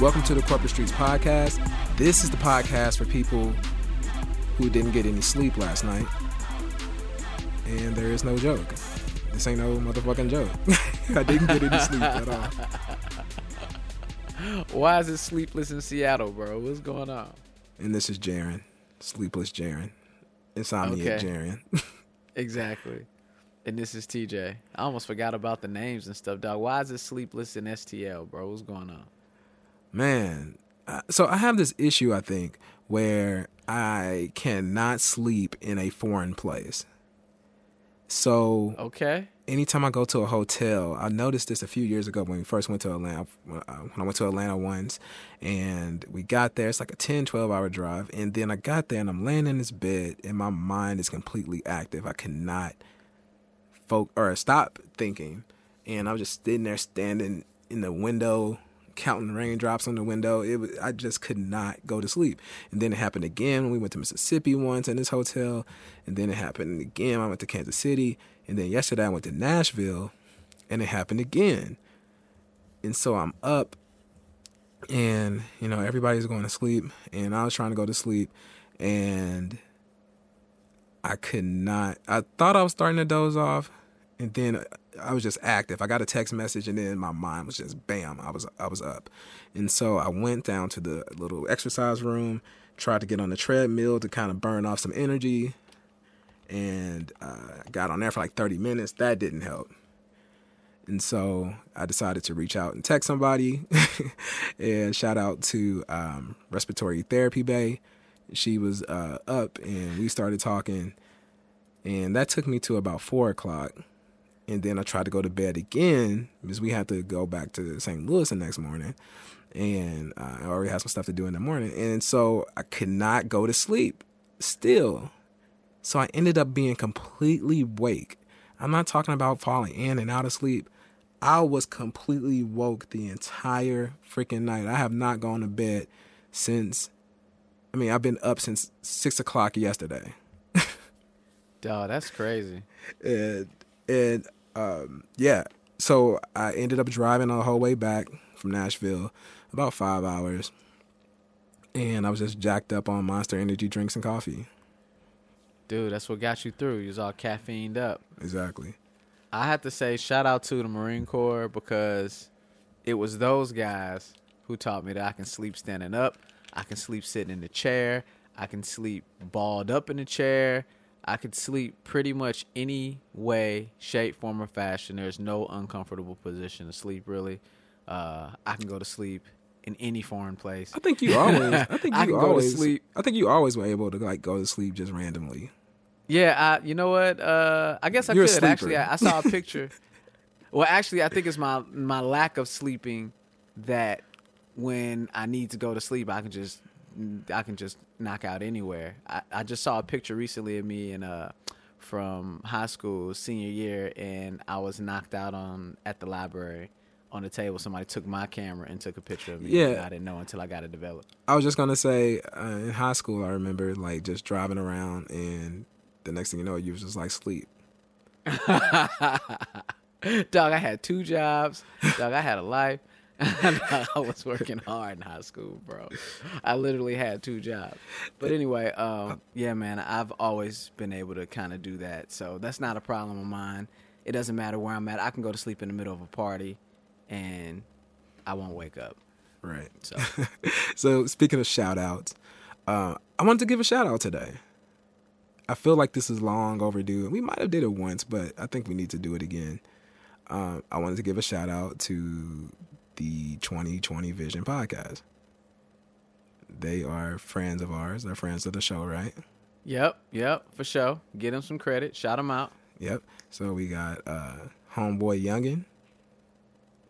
Welcome to the Corporate Streetz podcast. This is the podcast for people who didn't get any sleep last night. And there is no joke. This ain't no motherfucking joke. I didn't get any sleep at all. Why is it sleepless in Seattle, bro? What's going on? And this is Jaren. Sleepless Jaren. Insomniac Jaren. Exactly. And this is T.J. I almost forgot about the names and stuff, dog. Why is it sleepless in STL, bro? What's going on? Man, so I have this issue, I think, where I cannot sleep in a foreign place. So anytime I go to a hotel, I noticed this a few years ago when we first went to Atlanta, when I went to Atlanta once, and we got there. It's like a 10, 12-hour drive. And then I got there, and I'm laying in this bed, and my mind is completely active. I cannot stop thinking. And I was just sitting there standing in the window, counting raindrops on the window. I just could not go to sleep. And then it happened again when we went to Mississippi once in this hotel. And then it happened again. I went to Kansas City. And then yesterday I went to Nashville. And it happened again. And so I'm up. And, you know, everybody's going to sleep. And I was trying to go to sleep. And I could not. I thought I was starting to doze off. And then I was just active. I got a text message, and then my mind was just bam. I was up, and so I went down to the little exercise room, tried to get on the treadmill to kind of burn off some energy, and got on there for like 30 minutes. That didn't help, and so I decided to reach out and text somebody. And shout out to Respiratory Therapy Bay. She was up, and we started talking, and that took me to about 4 o'clock. And then I tried to go to bed again because we had to go back to St. Louis the next morning. And I already had some stuff to do in the morning. And so I could not go to sleep still. So I ended up being completely awake. I'm not talking about falling in and out of sleep. I was completely woke the entire freaking night. I have not gone to bed since, I've been up since 6 o'clock yesterday. Duh, that's crazy. So I ended up driving the whole way back from Nashville, about 5 hours, and I was just jacked up on Monster energy drinks and coffee. Dude, that's what got you through. You was all caffeined up. Exactly. I have to say shout out to the Marine Corps, because it was those guys who taught me that I can sleep standing up, I can sleep sitting in the chair, I can sleep balled up in the chair. I could sleep pretty much any way, shape, form, or fashion. There's no uncomfortable position to sleep, really. I can go to sleep in any foreign place. I think you always were able to go to sleep just randomly. Yeah, you know what? I guess I could. Actually, I saw a picture. Well, actually, I think it's my lack of sleeping that when I need to go to sleep, I can just knock out anywhere. I just saw a picture recently of me from high school, senior year, and I was knocked out at the library on the table. Somebody took my camera and took a picture of me. Yeah. And I didn't know until I got it developed. I was just going to say, in high school, I remember just driving around, and the next thing you know, you was just sleep. Dog, I had 2 jobs. Dog, I had a life. I was working hard in high school, bro. I literally had 2 jobs. But anyway, yeah, man, I've always been able to kind of do that. So that's not a problem of mine. It doesn't matter where I'm at. I can go to sleep in the middle of a party, and I won't wake up. Right. So, speaking of shout-outs, I wanted to give a shout-out today. I feel like this is long overdue. We might have did it once, but I think we need to do it again. I wanted to give a shout-out to The 2020 Vision Podcast. They are friends of ours. They're friends of the show, right? Yep, for sure. Get them some credit. Shout them out. Yep. So we got homeboy Youngin,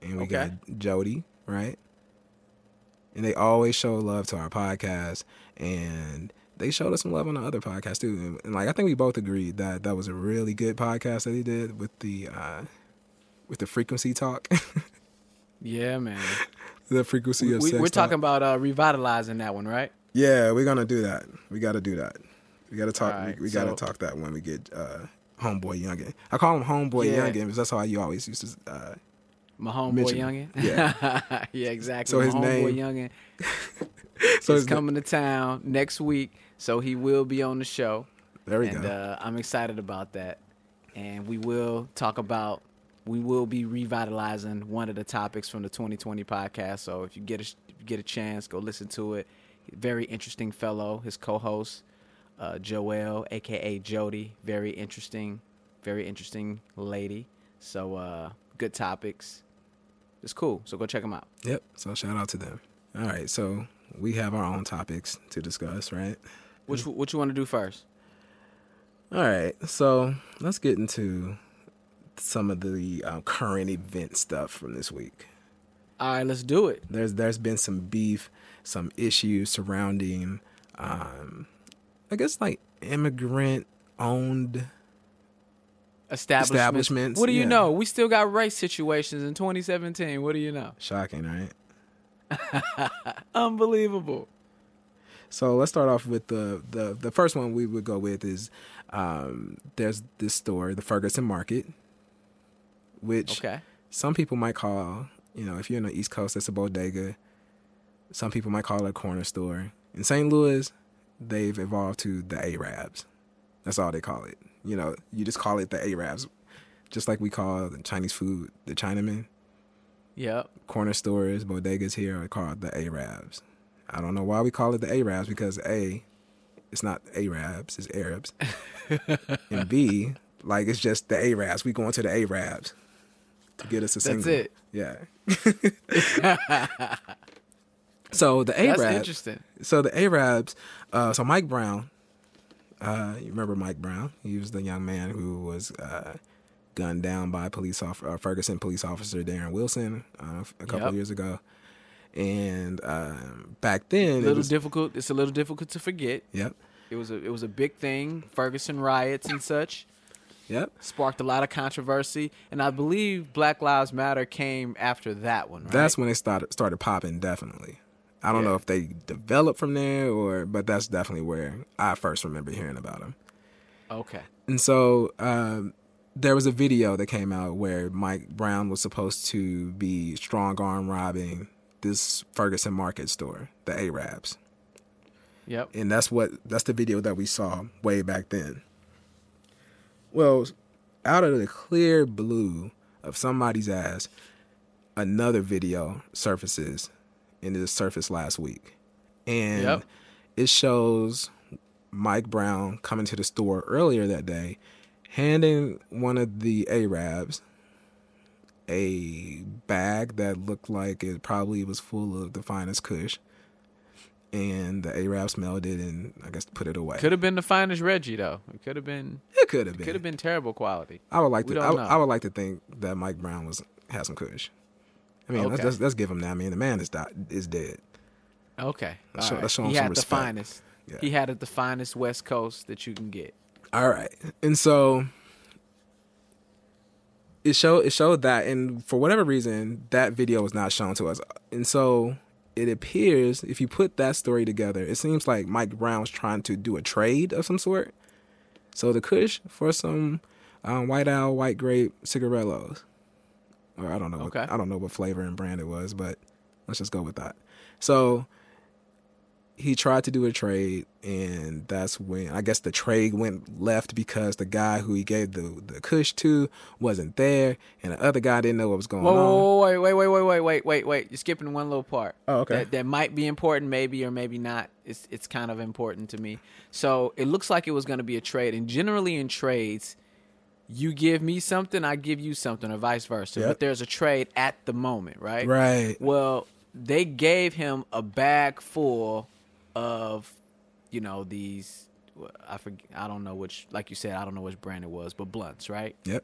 and we got Jody, right? And they always show love to our podcast, and they showed us some love on the other podcast too. And I think we both agreed that that was a really good podcast that they did with the Frequency Talk. Yeah, man. The frequency of sex. We're talking about revitalizing that one, right? Yeah, we're going to do that. We got to do that. We got to talk. Right, we got to talk that when we get Homeboy Youngin. I call him Homeboy Youngin because that's how you always used to My homeboy Youngin. Yeah. Yeah, exactly. So his homeboy Youngin is coming to town next week, so he will be on the show. There we go. I'm excited about that. And we will be revitalizing one of the topics from the 2020 podcast. So if you get a chance, go listen to it. Very interesting fellow, his co-host, Joelle, a.k.a. Jody. Very interesting lady. So good topics. It's cool. So go check them out. Yep. So shout out to them. All right. So we have our own topics to discuss, right? What you want to do first? All right, so let's get into some of the current event stuff from this week. All right, let's do it. There's been some beef, some issues surrounding, I guess, like immigrant-owned establishments. What do you know? We still got race situations in 2017. What do you know? Shocking, right? Unbelievable. So let's start off with the first one we would go with is there's this store, the Ferguson Market, which some people might call, if you're in the East Coast, it's a bodega. Some people might call it a corner store. In St. Louis, they've evolved to the A-rabs. That's all they call it. You just call it the A-rabs, just like we call the Chinese food the Chinaman. Yep. Corner stores, bodegas here are called the A-rabs. I don't know why we call it the A-rabs, because A, it's not A-rabs, it's Arabs. And B, it's just the A-rabs. We going to the A-rabs to get us a single. That's it. Yeah. So the A-rabs. That's interesting. So the A-rabs, so Mike Brown, you remember Mike Brown? He was the young man who was gunned down by Ferguson police officer Darren Wilson a couple years ago. And back then, it's a little difficult to forget. Yep, it was a big thing. Ferguson riots and such. Yep, sparked a lot of controversy, and I believe Black Lives Matter came after that one. Right? That's when it started popping. Definitely, I don't know if they developed from there but that's definitely where I first remember hearing about them. Okay, and so there was a video that came out where Mike Brown was supposed to be strong arm robbing this Ferguson Market store, the A-rabs. Yep. And that's the video that we saw way back then. Well, out of the clear blue of somebody's ass, another video surfaces, and it surfaced last week. And it shows Mike Brown coming to the store earlier that day, handing one of the A-rabs a bag that looked like it probably was full of the finest kush, and the A-rab smelled it and I guess put it away. Could have been the finest Reggie though. It could have been terrible quality. I would like to think that Mike Brown had some kush. I mean, let's give him that. I mean, the man is dead. Okay, let's show him some respect. The finest. Yeah. He had it the finest West Coast that you can get. All right, and so. It showed that, and for whatever reason, that video was not shown to us. And so it appears, if you put that story together, it seems like Mike Brown's trying to do a trade of some sort. So the kush for some White Owl, White Grape cigarillos, or I don't know. I don't know what flavor and brand it was, but let's just go with that. So he tried to do a trade, and that's when I guess the trade went left because the guy who he gave the kush to wasn't there, and the other guy didn't know what was going on. Wait. You're skipping one little part. Oh, okay. That might be important, maybe or maybe not. It's kind of important to me. So it looks like it was going to be a trade, and generally in trades, you give me something, I give you something, or vice versa. Yep. But there's a trade at the moment, right? Right. Well, they gave him a bag full of, these, I don't know which, like you said, I don't know which brand it was, but blunts, right? Yep.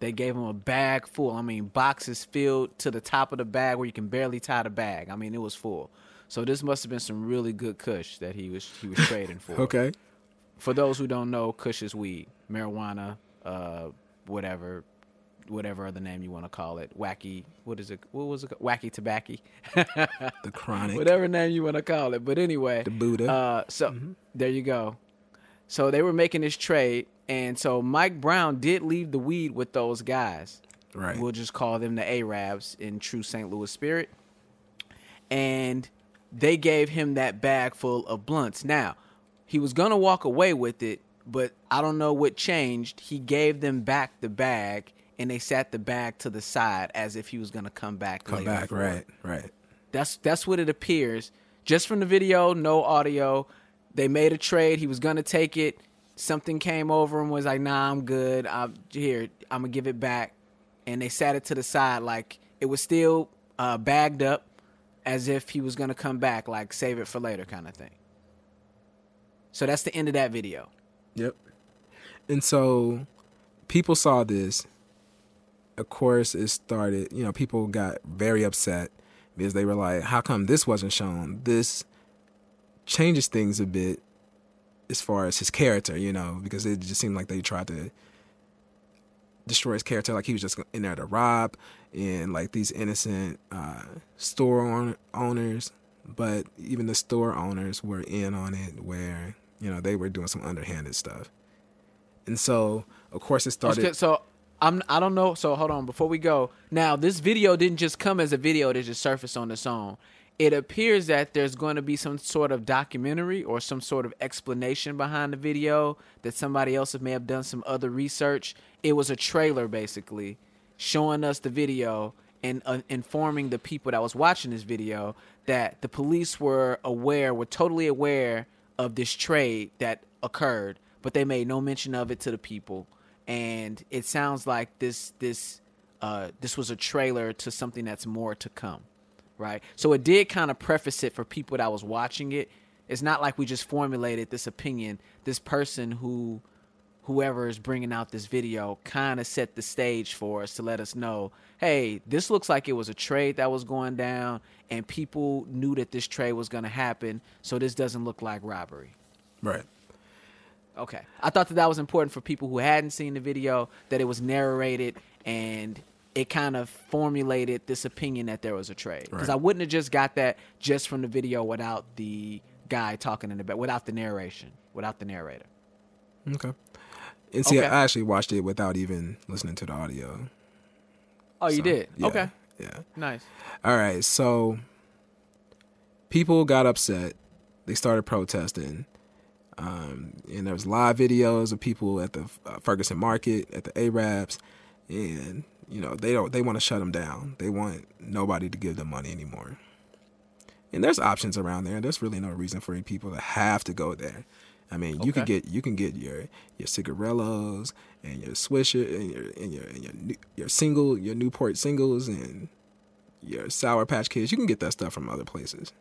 They gave him a bag full. I mean, boxes filled to the top of the bag where you can barely tie the bag. I mean, it was full. So this must have been some really good kush that he was trading for. Okay. For those who don't know, kush is weed, marijuana, whatever other name you want to call it. Wacky, wacky tobacco. The chronic. Whatever name you want to call it. But anyway. The Buddha. There you go. So they were making this trade. And so Mike Brown did leave the weed with those guys. Right. We'll just call them the A-rabs in true St. Louis spirit. And they gave him that bag full of blunts. Now, he was going to walk away with it, but I don't know what changed. He gave them back the bag, and they sat the bag to the side as if he was going to come back later. Come back, right, right. That's what it appears. Just from the video, no audio. They made a trade. He was going to take it. Something came over and was like, nah, I'm good. I'm going to give it back. And they sat it to the side like it was still bagged up as if he was going to come back, like save it for later kind of thing. So that's the end of that video. Yep. And so people saw this. Of course, it started, you know, people got very upset because they were like, how come this wasn't shown? This changes things a bit as far as his character, you know, because it just seemed like they tried to destroy his character. Like he was just in there to rob and like these innocent store owners. But even the store owners were in on it where, you know, they were doing some underhanded stuff. And so, of course, it started. So I don't know. So hold on. Before we go. Now, this video didn't just come as a video that just surfaced on its own. It appears that there's going to be some sort of documentary or some sort of explanation behind the video that somebody else may have done some other research. It was a trailer, basically, showing us the video and informing the people that was watching this video that the police were totally aware of this trade that occurred, but they made no mention of it to the people. And it sounds like this was a trailer to something that's more to come. Right. So it did kind of preface it for people that was watching it. It's not like we just formulated this opinion. This person whoever is bringing out this video kind of set the stage for us to let us know, hey, this looks like it was a trade that was going down and people knew that this trade was going to happen. So this doesn't look like robbery. Right. Okay. I thought that was important for people who hadn't seen the video, that it was narrated and it kind of formulated this opinion that there was a trade. Because I wouldn't have just got that just from the video without the guy talking in the back, without the narration, without the narrator. Okay. And see, okay. I actually watched it without even listening to the audio. Oh, you did? Yeah, okay. Yeah. Nice. All right. So people got upset. They started protesting. And there was live videos of people at the Ferguson Market, at the A-rabs, and you know, they want to shut them down. They want nobody to give them money anymore. And there's options around there. There's really no reason for any people to have to go there. I mean, okay. you can get your cigarellos and your Swisher and your Newport singles and your Sour Patch Kids. You can get that stuff from other places.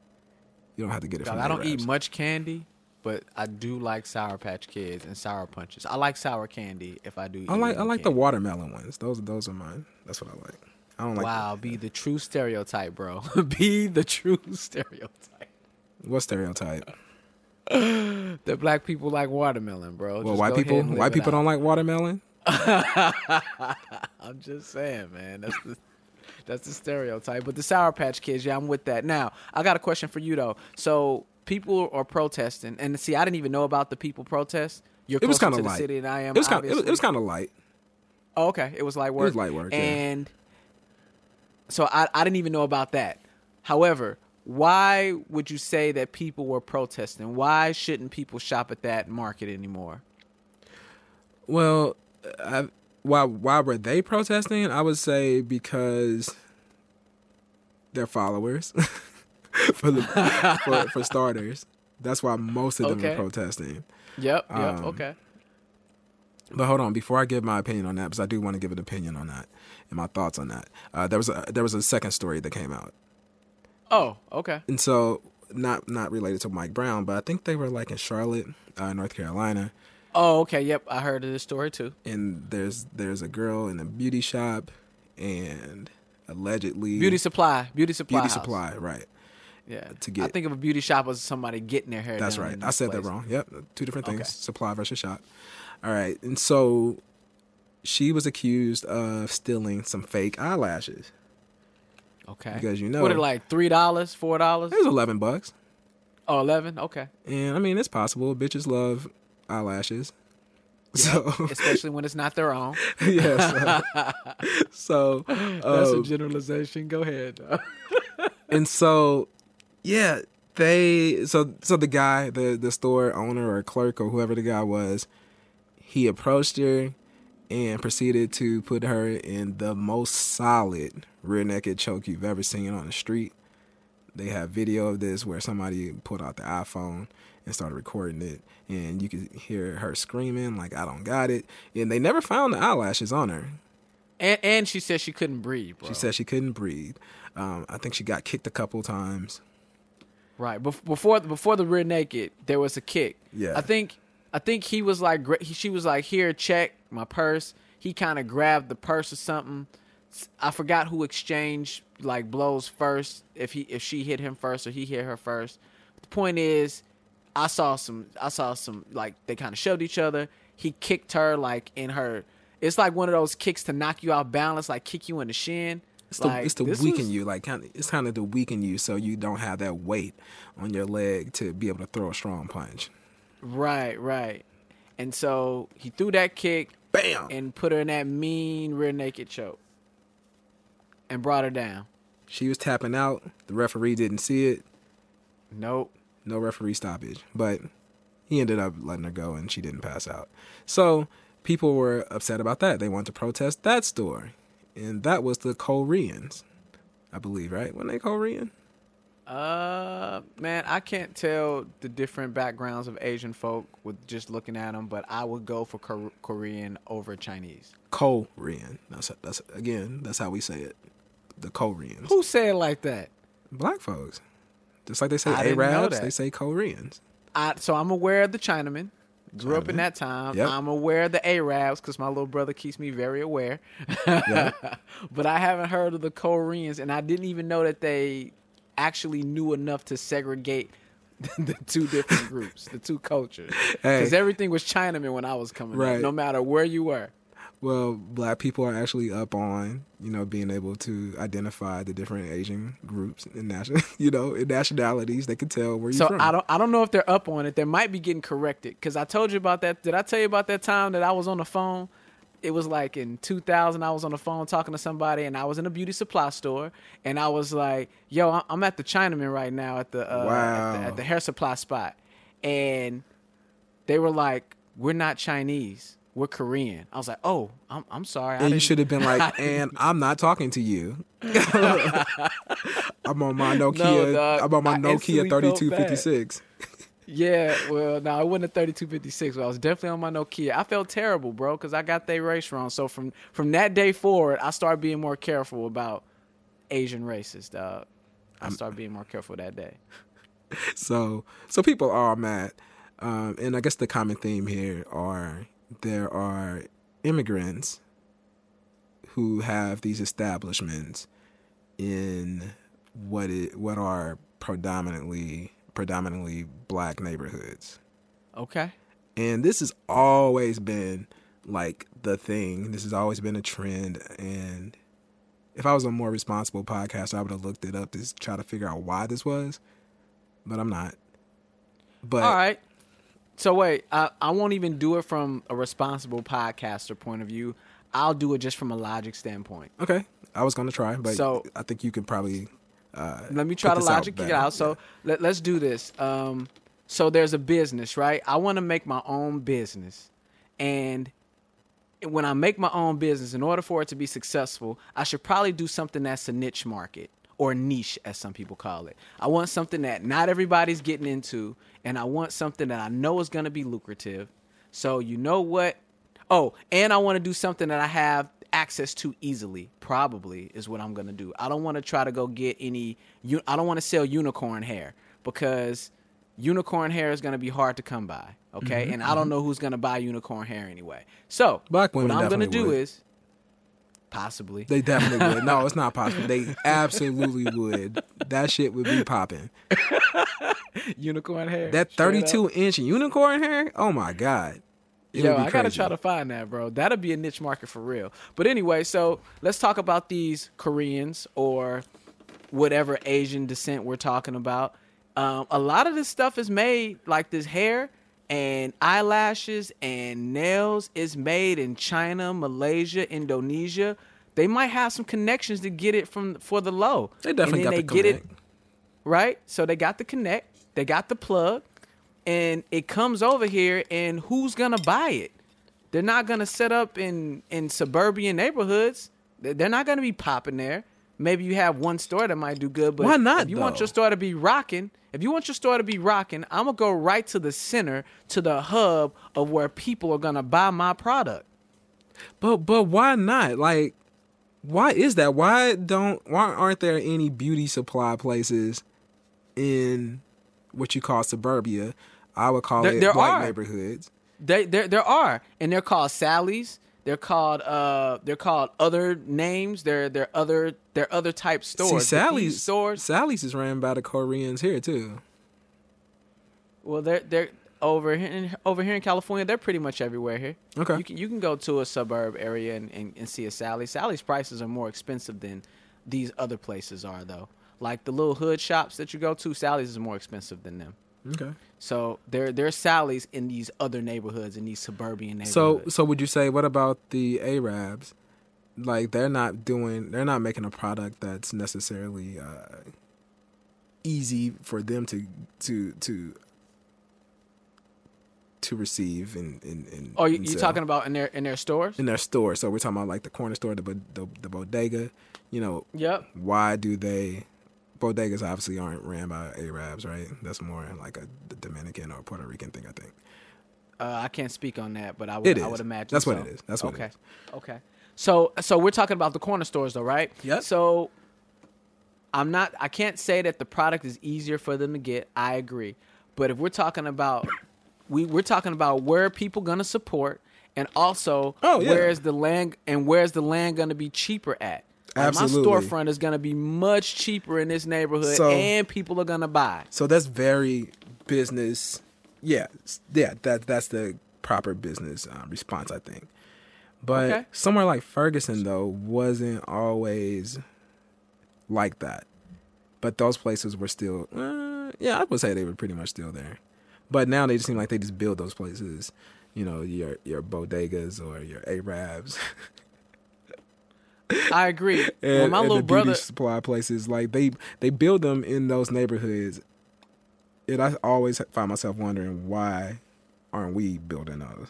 You don't have to get it from A-rabs. I don't eat much candy, but I do like Sour Patch Kids and Sour Punches. I like sour candy if I do eat I like candy. The watermelon ones. Those are mine. That's what I like. I don't like be the true stereotype, bro. Be the true stereotype. What stereotype? That black people like watermelon, bro. Well, white people don't like watermelon? I'm just saying, man. That's the stereotype. But the Sour Patch Kids, yeah, I'm with that. Now, I got a question for you, though. So people are protesting, and see, I didn't even know about the people protest. You're closer to the city than I am. It was kind of light. Oh, okay, it was light work. It was light work, and so I didn't even know about that. However, why would you say that people were protesting? Why shouldn't people shop at that market anymore? Well, why were they protesting? I would say because they're followers. for starters, that's why most of them are protesting. Yep. Okay. But hold on, before I give my opinion on that, because I do want to give an opinion on that and my thoughts on that. There was a second story that came out. Oh, okay. And so not related to Mike Brown, but I think they were like in Charlotte, North Carolina. Oh, okay. Yep, I heard of this story too. And there's a girl in a beauty shop, and allegedly beauty supply, right. Yeah, I think of a beauty shop as somebody getting their hair done. That's right. I said that wrong. Yep, two different things: supply versus shop. All right, and so she was accused of stealing some fake eyelashes. Okay, because you know, what, like $3, $4? It was $11. Oh, 11. Okay. And I mean, it's possible. Bitches love eyelashes. Yep, so especially when it's not their own. Yeah. So that's a generalization. Go ahead. And so, yeah, so the guy, the store owner or clerk or whoever the guy was, he approached her and proceeded to put her in the most solid rear naked choke you've ever seen on the street. They have video of this where somebody pulled out the iPhone and started recording it, and you could hear her screaming like, "I don't got it," and they never found the eyelashes on her. And she said she couldn't breathe, bro. She said she couldn't breathe. I think she got kicked a couple times. Right. Before the rear naked, there was a kick. Yeah. I think he was like, she was like, "Here, check my purse." He kind of grabbed the purse or something. I forgot who exchanged like blows first, if she hit him first or he hit her first. The point is, I saw some like they kind of shoved each other. He kicked her like in her. It's like one of those kicks to knock you off balance, like kick you in the shin. It's kind of to weaken you so you don't have that weight on your leg to be able to throw a strong punch. Right. And so he threw that kick, bam, and put her in that mean rear naked choke and brought her down. She was tapping out. The referee didn't see it. Nope. No referee stoppage, but he ended up letting her go and she didn't pass out. So people were upset about that. They wanted to protest that store. And that was the Koreans, I believe, right? Weren't they Korean? Man, I can't tell the different backgrounds of Asian folk with just looking at them, but I would go for Korean over Chinese. Korean. That's how we say it. The Koreans. Who say it like that? Black folks. Just like they say A-rabs, they say Koreans. So I'm aware of the Chinamen. Grew up in that time. Yep. I'm aware of the A-rabs because my little brother keeps me very aware. Yep. But I haven't heard of the Koreans, and I didn't even know that they actually knew enough to segregate the two different groups, the two cultures. Because everything was Chinaman when I was coming up, no matter where you were. Well, Black people are actually up on, being able to identify the different Asian groups and nationalities. They can tell where you're from. So I don't know if they're up on it. They might be getting corrected because I told you about that. Did I tell you about that time that I was on the phone? It was like in 2000. I was on the phone talking to somebody, and I was in a beauty supply store, and I was like, "Yo, I'm at the Chinaman right now at the at the hair supply spot," and they were like, "We're not Chinese. We're Korean." I was like, "Oh, I'm sorry." And you should have been like, "And I'm not talking to you." I'm on my Nokia. I'm on my Nokia 3256. Yeah, well, no, I wasn't a 3256, but I was definitely on my Nokia. I felt terrible, bro, because I got their race wrong. So from that day forward, I started being more careful about Asian races, dog. I started being more careful that day. So people are mad, and I guess the common theme here are. There are immigrants who have these establishments in what are predominantly Black neighborhoods. Okay. And this has always been like the thing. This has always been a trend. And if I was a more responsible podcaster, I would have looked it up to try to figure out why this was, but I'm not. But all right. So wait, I won't even do it from a responsible podcaster point of view. I'll do it just from a logic standpoint. Okay. I was going to try, but so, I think you can probably let me try to logic it out. So let's do this. So there's a business, right? I want to make my own business. And when I make my own business, in order for it to be successful, I should probably do something that's a niche market. Or niche, as some people call it. I want something that not everybody's getting into, and I want something that I know is going to be lucrative. So you know what? Oh, and I want to do something that I have access to easily, probably, is what I'm going to do. I don't want to try to go get I don't want to sell unicorn hair because unicorn hair is going to be hard to come by, okay? Mm-hmm. And I don't know who's going to buy unicorn hair anyway. So Black women, what I'm going to do is... Possibly. They definitely would. No, it's not possible. They absolutely would. That shit would be popping. Unicorn hair. That 32-inch unicorn hair? Oh, my God. Yo, I got to try to find that, bro. That'll be a niche market for real. But anyway, so let's talk about these Koreans or whatever Asian descent we're talking about. A lot of this stuff is made, like this hair and eyelashes and nails is made in China, Malaysia, Indonesia. They might have some connections to get it for the low. They definitely got the connect. Right? So they got the connect. They got the plug. And it comes over here, and who's going to buy it? They're not going to set up in suburban neighborhoods. They're not going to be popping there. Maybe you have one store that might do good, but why not, if you want your store to be rocking, I'm going to go right to the center, to the hub of where people are going to buy my product. But why not? Like, why is that? Why aren't there any beauty supply places in what you call suburbia? I would call black neighborhoods. There are, and they're called Sally's. They're called other names. They're other type stores. See, Sally's is ran by the Koreans here too. Well, they're over here in California. They're pretty much everywhere here. Okay, you can go to a suburb area and see a Sally. Sally's prices are more expensive than these other places are, though. Like the little hood shops that you go to, Sally's is more expensive than them. Okay. So there's Sally's in these other neighborhoods, in these suburban neighborhoods. So would you say, what about the A-rabs? Like, they're not making a product that's necessarily easy for them to receive and oh, you're talking about in their stores? In their stores. So we're talking about like the corner store, the bodega. You know. Yep. Why do they? Bodegas obviously aren't ran by A-rabs, right? That's more like a Dominican or Puerto Rican thing, I think. I can't speak on that, but I would imagine that's what it is. That's what it is. Okay. So we're talking about the corner stores, though, right? Yep. So I can't say that the product is easier for them to get. I agree, but if we're talking about we're talking about where people gonna support, and also where's the land gonna be cheaper at. Absolutely. My storefront is going to be much cheaper in this neighborhood, and people are going to buy. So that's very business. Yeah, that's the proper business response, I think. But somewhere like Ferguson, though, wasn't always like that. But those places were still, I would say they were pretty much still there. But now they just seem like they just build those places, you know, your bodegas or your A-rabs. I agree. And my little brother, beauty supply places, like they build them in those neighborhoods. And I always find myself wondering, why aren't we building those?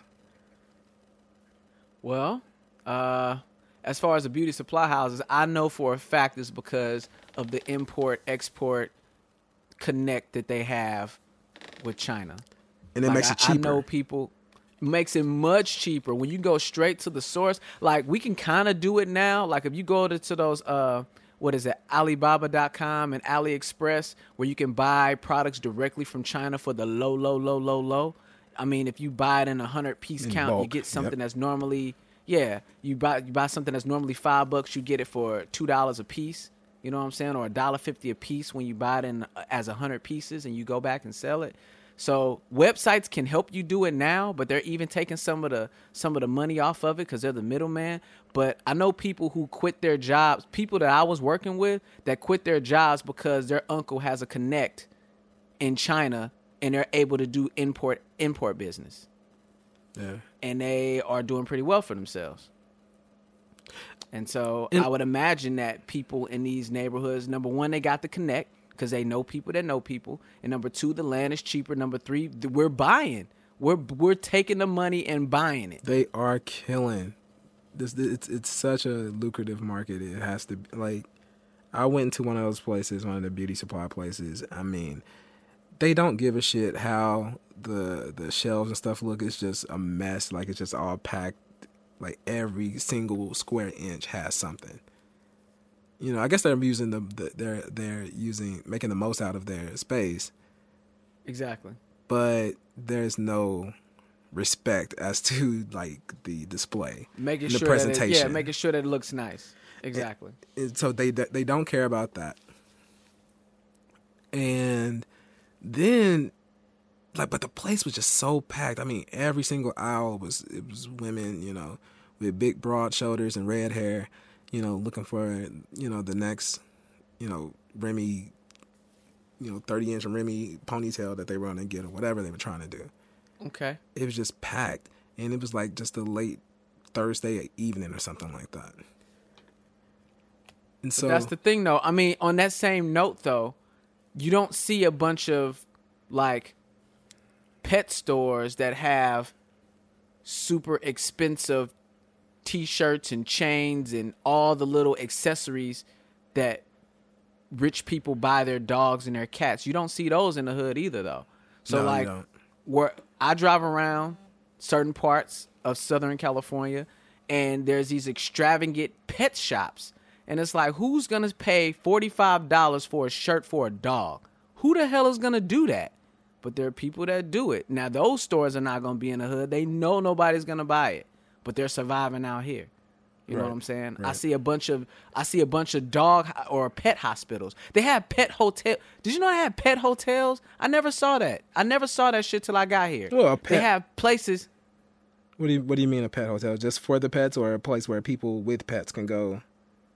Well, as far as the beauty supply houses, I know for a fact it's because of the import-export connect that they have with China, and it makes it cheaper. I know people. Makes it much cheaper when you go straight to the source. Like, we can kind of do it now. Like, if you go to those Alibaba.com and AliExpress, where you can buy products directly from China for the low. I mean, if you buy it in 100-piece count, bulk, you get something that's normally you buy something that's normally $5, you get it for $2 a piece. You know what I'm saying? Or $1.50 a piece when you buy it in as 100 pieces, and you go back and sell it. So websites can help you do it now, but they're even taking some of the money off of it because they're the middleman. But I know people who quit their jobs, people that I was working with that quit their jobs because their uncle has a connect in China and they're able to do import business. Yeah. And they are doing pretty well for themselves. And so I would imagine that people in these neighborhoods, number one, they got the connect, because they know people that know people. And number two, the land is cheaper. Number three, we're buying. We're taking the money and buying it. They are killing. It's such a lucrative market. It has to be. Like, I went to one of those places, one of the beauty supply places. I mean, they don't give a shit how the shelves and stuff look. It's just a mess. Like, it's just all packed. Like, every single square inch has something. You know, I guess they're using making the most out of their space. Exactly. But there's no respect as to like the display, the presentation, making sure that it looks nice. Exactly. And so they don't care about that. And then, like, but the place was just so packed. I mean, every single aisle was women, you know, with big broad shoulders and red hair. You know, looking for, you know, the next, you know, Remy, you know, 30-inch Remy ponytail that they were going to get or whatever they were trying to do. Okay. It was just packed. And it was like just a late Thursday evening or something like that. And so, but that's the thing, though. I mean, on that same note, though, you don't see a bunch of, like, pet stores that have super expensive T-shirts and chains and all the little accessories that rich people buy their dogs and their cats. You don't see those in the hood either, though. So, no, like, where I drive around certain parts of Southern California, and there's these extravagant pet shops. And it's like, who's going to pay $45 for a shirt for a dog? Who the hell is going to do that? But there are people that do it. Now, those stores are not going to be in the hood. They know nobody's going to buy it, but they're surviving out here. You know what I'm saying? Right. I see a bunch of dog or pet hospitals. They have pet hotel. Did you know they have pet hotels? I never saw that. I never saw that shit till I got here. Oh, a pet. They have places. What do you mean a pet hotel? Just for the pets, or a place where people with pets can go?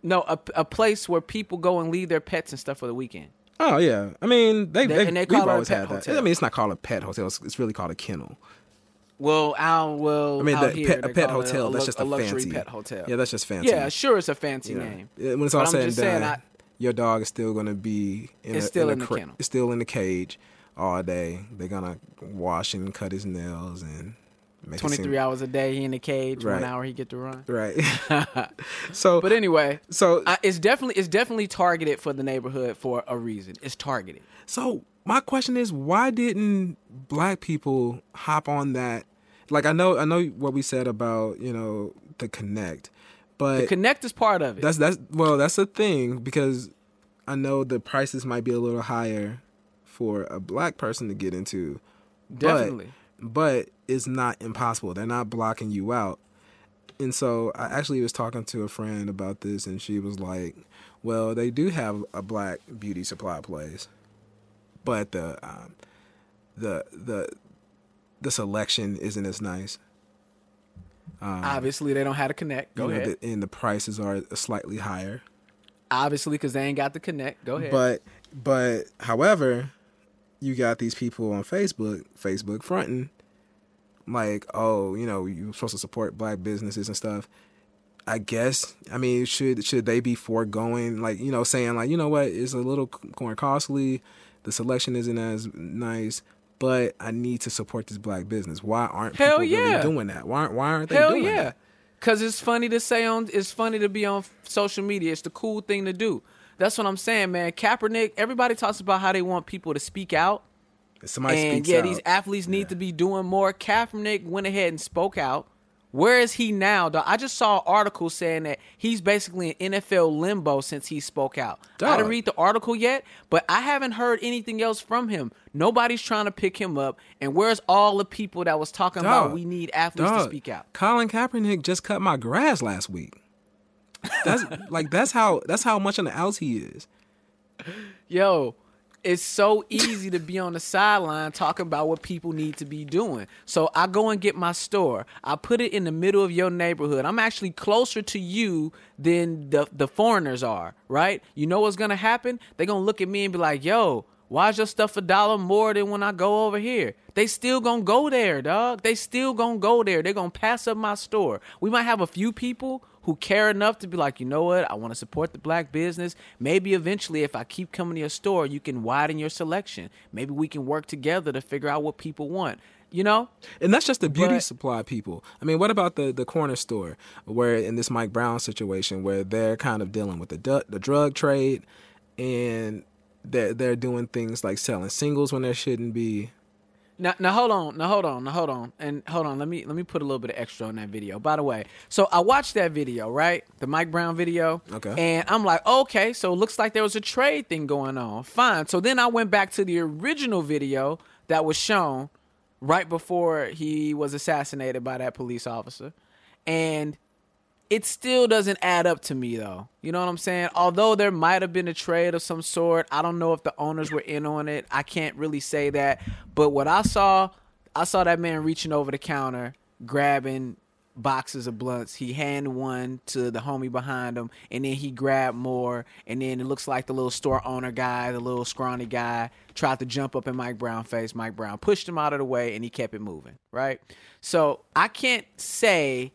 No, a place where people go and leave their pets and stuff for the weekend. Oh, yeah. I mean, they call it a pet hotel. I mean, it's not called a pet hotel. It's really called a kennel. Well, a pet hotel, that's just a luxury fancy pet hotel. Yeah, that's just fancy. Yeah, sure, it's a fancy name. When it's all said and done, your dog is still going to be in the kennel. It's still in the cage all day. They're going to wash and cut his nails and... 23 hours a day, he in the cage. Right. 1 hour, he get to run. Right. So, but anyway, so it's definitely targeted for the neighborhood for a reason. It's targeted. So my question is, why didn't black people hop on that? Like, I know what we said about, you know, the Connect, but the Connect is part of it. That's a thing, because I know the prices might be a little higher for a black person to get into. Definitely. But it's not impossible. They're not blocking you out. And so I actually was talking to a friend about this, and she was like, well, they do have a black beauty supply place, but the selection isn't as nice. Obviously, they don't have to Connect. Go ahead. And the prices are slightly higher. Obviously, because they ain't got the Connect. Go ahead. But however... you got these people on Facebook fronting, like, oh, you know, you're supposed to support black businesses and stuff. I guess, I mean, should they be foregoing, like, you know, saying, like, you know what, it's a little more costly, the selection isn't as nice, but I need to support this black business. Why aren't people really doing that? Why aren't they doing that? Because it's funny to say it's funny to be on social media. It's the cool thing to do. That's what I'm saying, man. Kaepernick, everybody talks about how they want people to speak out. Somebody speaks out. These athletes need to be doing more. Kaepernick went ahead and spoke out. Where is he now, dog? I just saw an article saying that he's basically in NFL limbo since he spoke out. Dog. I didn't read the article yet, but I haven't heard anything else from him. Nobody's trying to pick him up. And where's all the people that was talking about we need athletes to speak out? Colin Kaepernick just cut my grass last week. That's how much on the outs he is. Yo, it's so easy to be on the sideline talking about what people need to be doing. So I go and get my store. I put it in the middle of your neighborhood. I'm actually closer to you than the foreigners are, right? You know what's gonna happen? They're gonna look at me and be like, yo, why is your stuff $1 more than when I go over here? They still gonna go there, dog. They still gonna go there. They're gonna pass up my store. We might have a few people who care enough to be like, you know what, I want to support the black business. Maybe eventually, if I keep coming to your store, you can widen your selection. Maybe we can work together to figure out what people want, you know? And that's just the beauty supply people. I mean, what about the corner store where in this Mike Brown situation where they're kind of dealing with the drug trade, and they're doing things like selling singles when there shouldn't be. Now hold on. Let me put a little bit of extra on that video. By the way, so I watched that video, right? The Mike Brown video. Okay. And I'm like, okay, so it looks like there was a trade thing going on. Fine. So then I went back to the original video that was shown right before he was assassinated by that police officer. And it still doesn't add up to me, though. You know what I'm saying? Although there might have been a trade of some sort, I don't know if the owners were in on it. I can't really say that. But what I saw that man reaching over the counter, grabbing boxes of blunts. He handed one to the homie behind him, and then he grabbed more, and then it looks like the little store owner guy, the little scrawny guy, tried to jump up in Mike Brown's face. Mike Brown pushed him out of the way, and he kept it moving, right? So I can't say,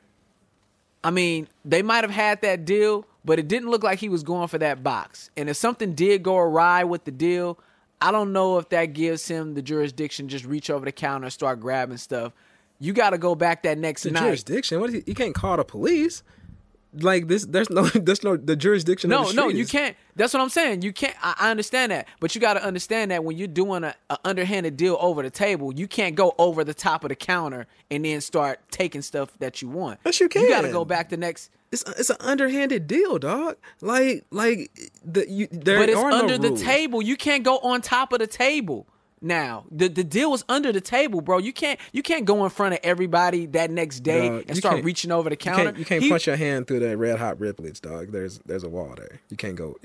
I mean, they might have had that deal, but it didn't look like he was going for that box. And if something did go awry with the deal, I don't know if that gives him the jurisdiction just reach over the counter and start grabbing stuff. You got to go back that next night. Jurisdiction? What is he? You can't call the police. Like this, there's no the jurisdiction. No, you can't. That's what I'm saying. You can't. I understand that, but you got to understand that when you're doing a underhanded deal over the table, you can't go over the top of the counter and then start taking stuff that you want. Yes, you can. You got to go back the next. It's an underhanded deal, dog. There are no rules under the table. You can't go on top of the table. Now, the deal was under the table, bro. You can't go in front of everybody that next day and start reaching over the counter. You can't punch your hand through that red hot riblets, dog. There's a wall there. You can't go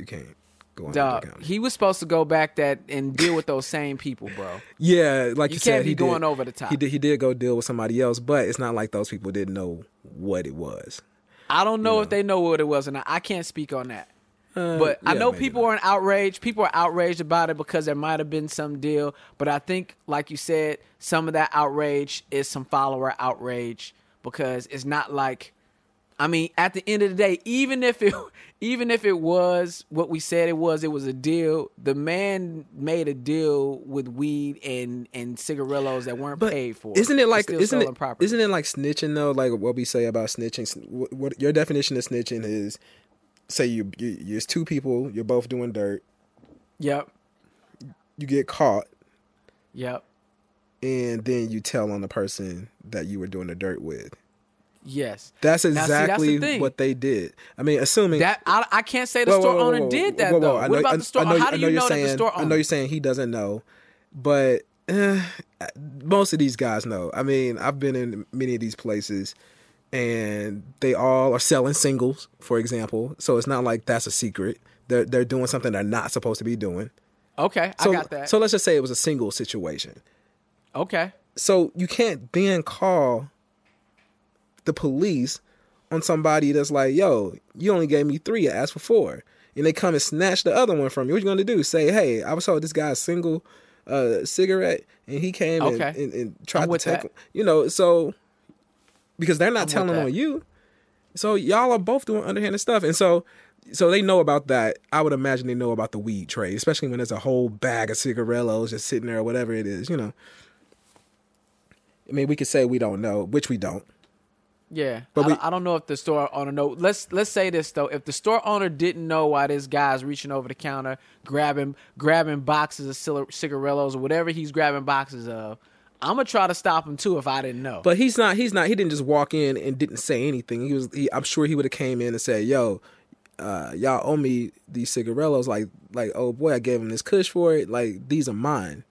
on top of the counter. He was supposed to go back that and deal with those same people, bro. Yeah, like you said, can't be going over the top. He did go deal with somebody else, but it's not like those people didn't know what it was. I don't know if they know what it was, and I can't speak on that. But I know people are outraged. People are outraged about it because there might have been some deal. But I think, like you said, some of that outrage is some follower outrage because it's not like, I mean, at the end of the day, even if it was what we said it was a deal. The man made a deal with weed and cigarillos that weren't paid for. Isn't it like snitching though? Like what we say about snitching. What your definition of snitching is? Say it's two people, you're both doing dirt. Yep. You get caught. Yep. And then you tell on the person that you were doing the dirt with. Yes. That's exactly what they did. I mean, assuming that I can't say the store owner did that though. What about the store owner? How do you know that the store owner? I know you're saying he doesn't know, but most of these guys know. I mean, I've been in many of these places. And they all are selling singles, for example. So it's not like that's a secret. They're doing something they're not supposed to be doing. Okay, I got that. So let's just say it was a single situation. Okay. So you can't then call the police on somebody that's like, yo, you only gave me 3, I asked for 4. And they come and snatch the other one from you. What you going to do? Say, hey, I saw this guy single cigarette, and he came and tried to take that. You know, so... Because they're not telling on you. So y'all are both doing underhanded stuff. And so they know about that. I would imagine they know about the weed trade, especially when there's a whole bag of cigarillos just sitting there or whatever it is, you know. I mean, we could say we don't know, which we don't. Yeah. But I don't know if the store owner knows. Let's say this, though. If the store owner didn't know why this guy's reaching over the counter, grabbing boxes of cigarillos or whatever he's grabbing boxes of, I'm gonna try to stop him too if I didn't know. But he didn't just walk in and didn't say anything. I'm sure he would have came in and said, yo, y'all owe me these cigarillos. Like, oh boy, I gave him this kush for it. Like, these are mine.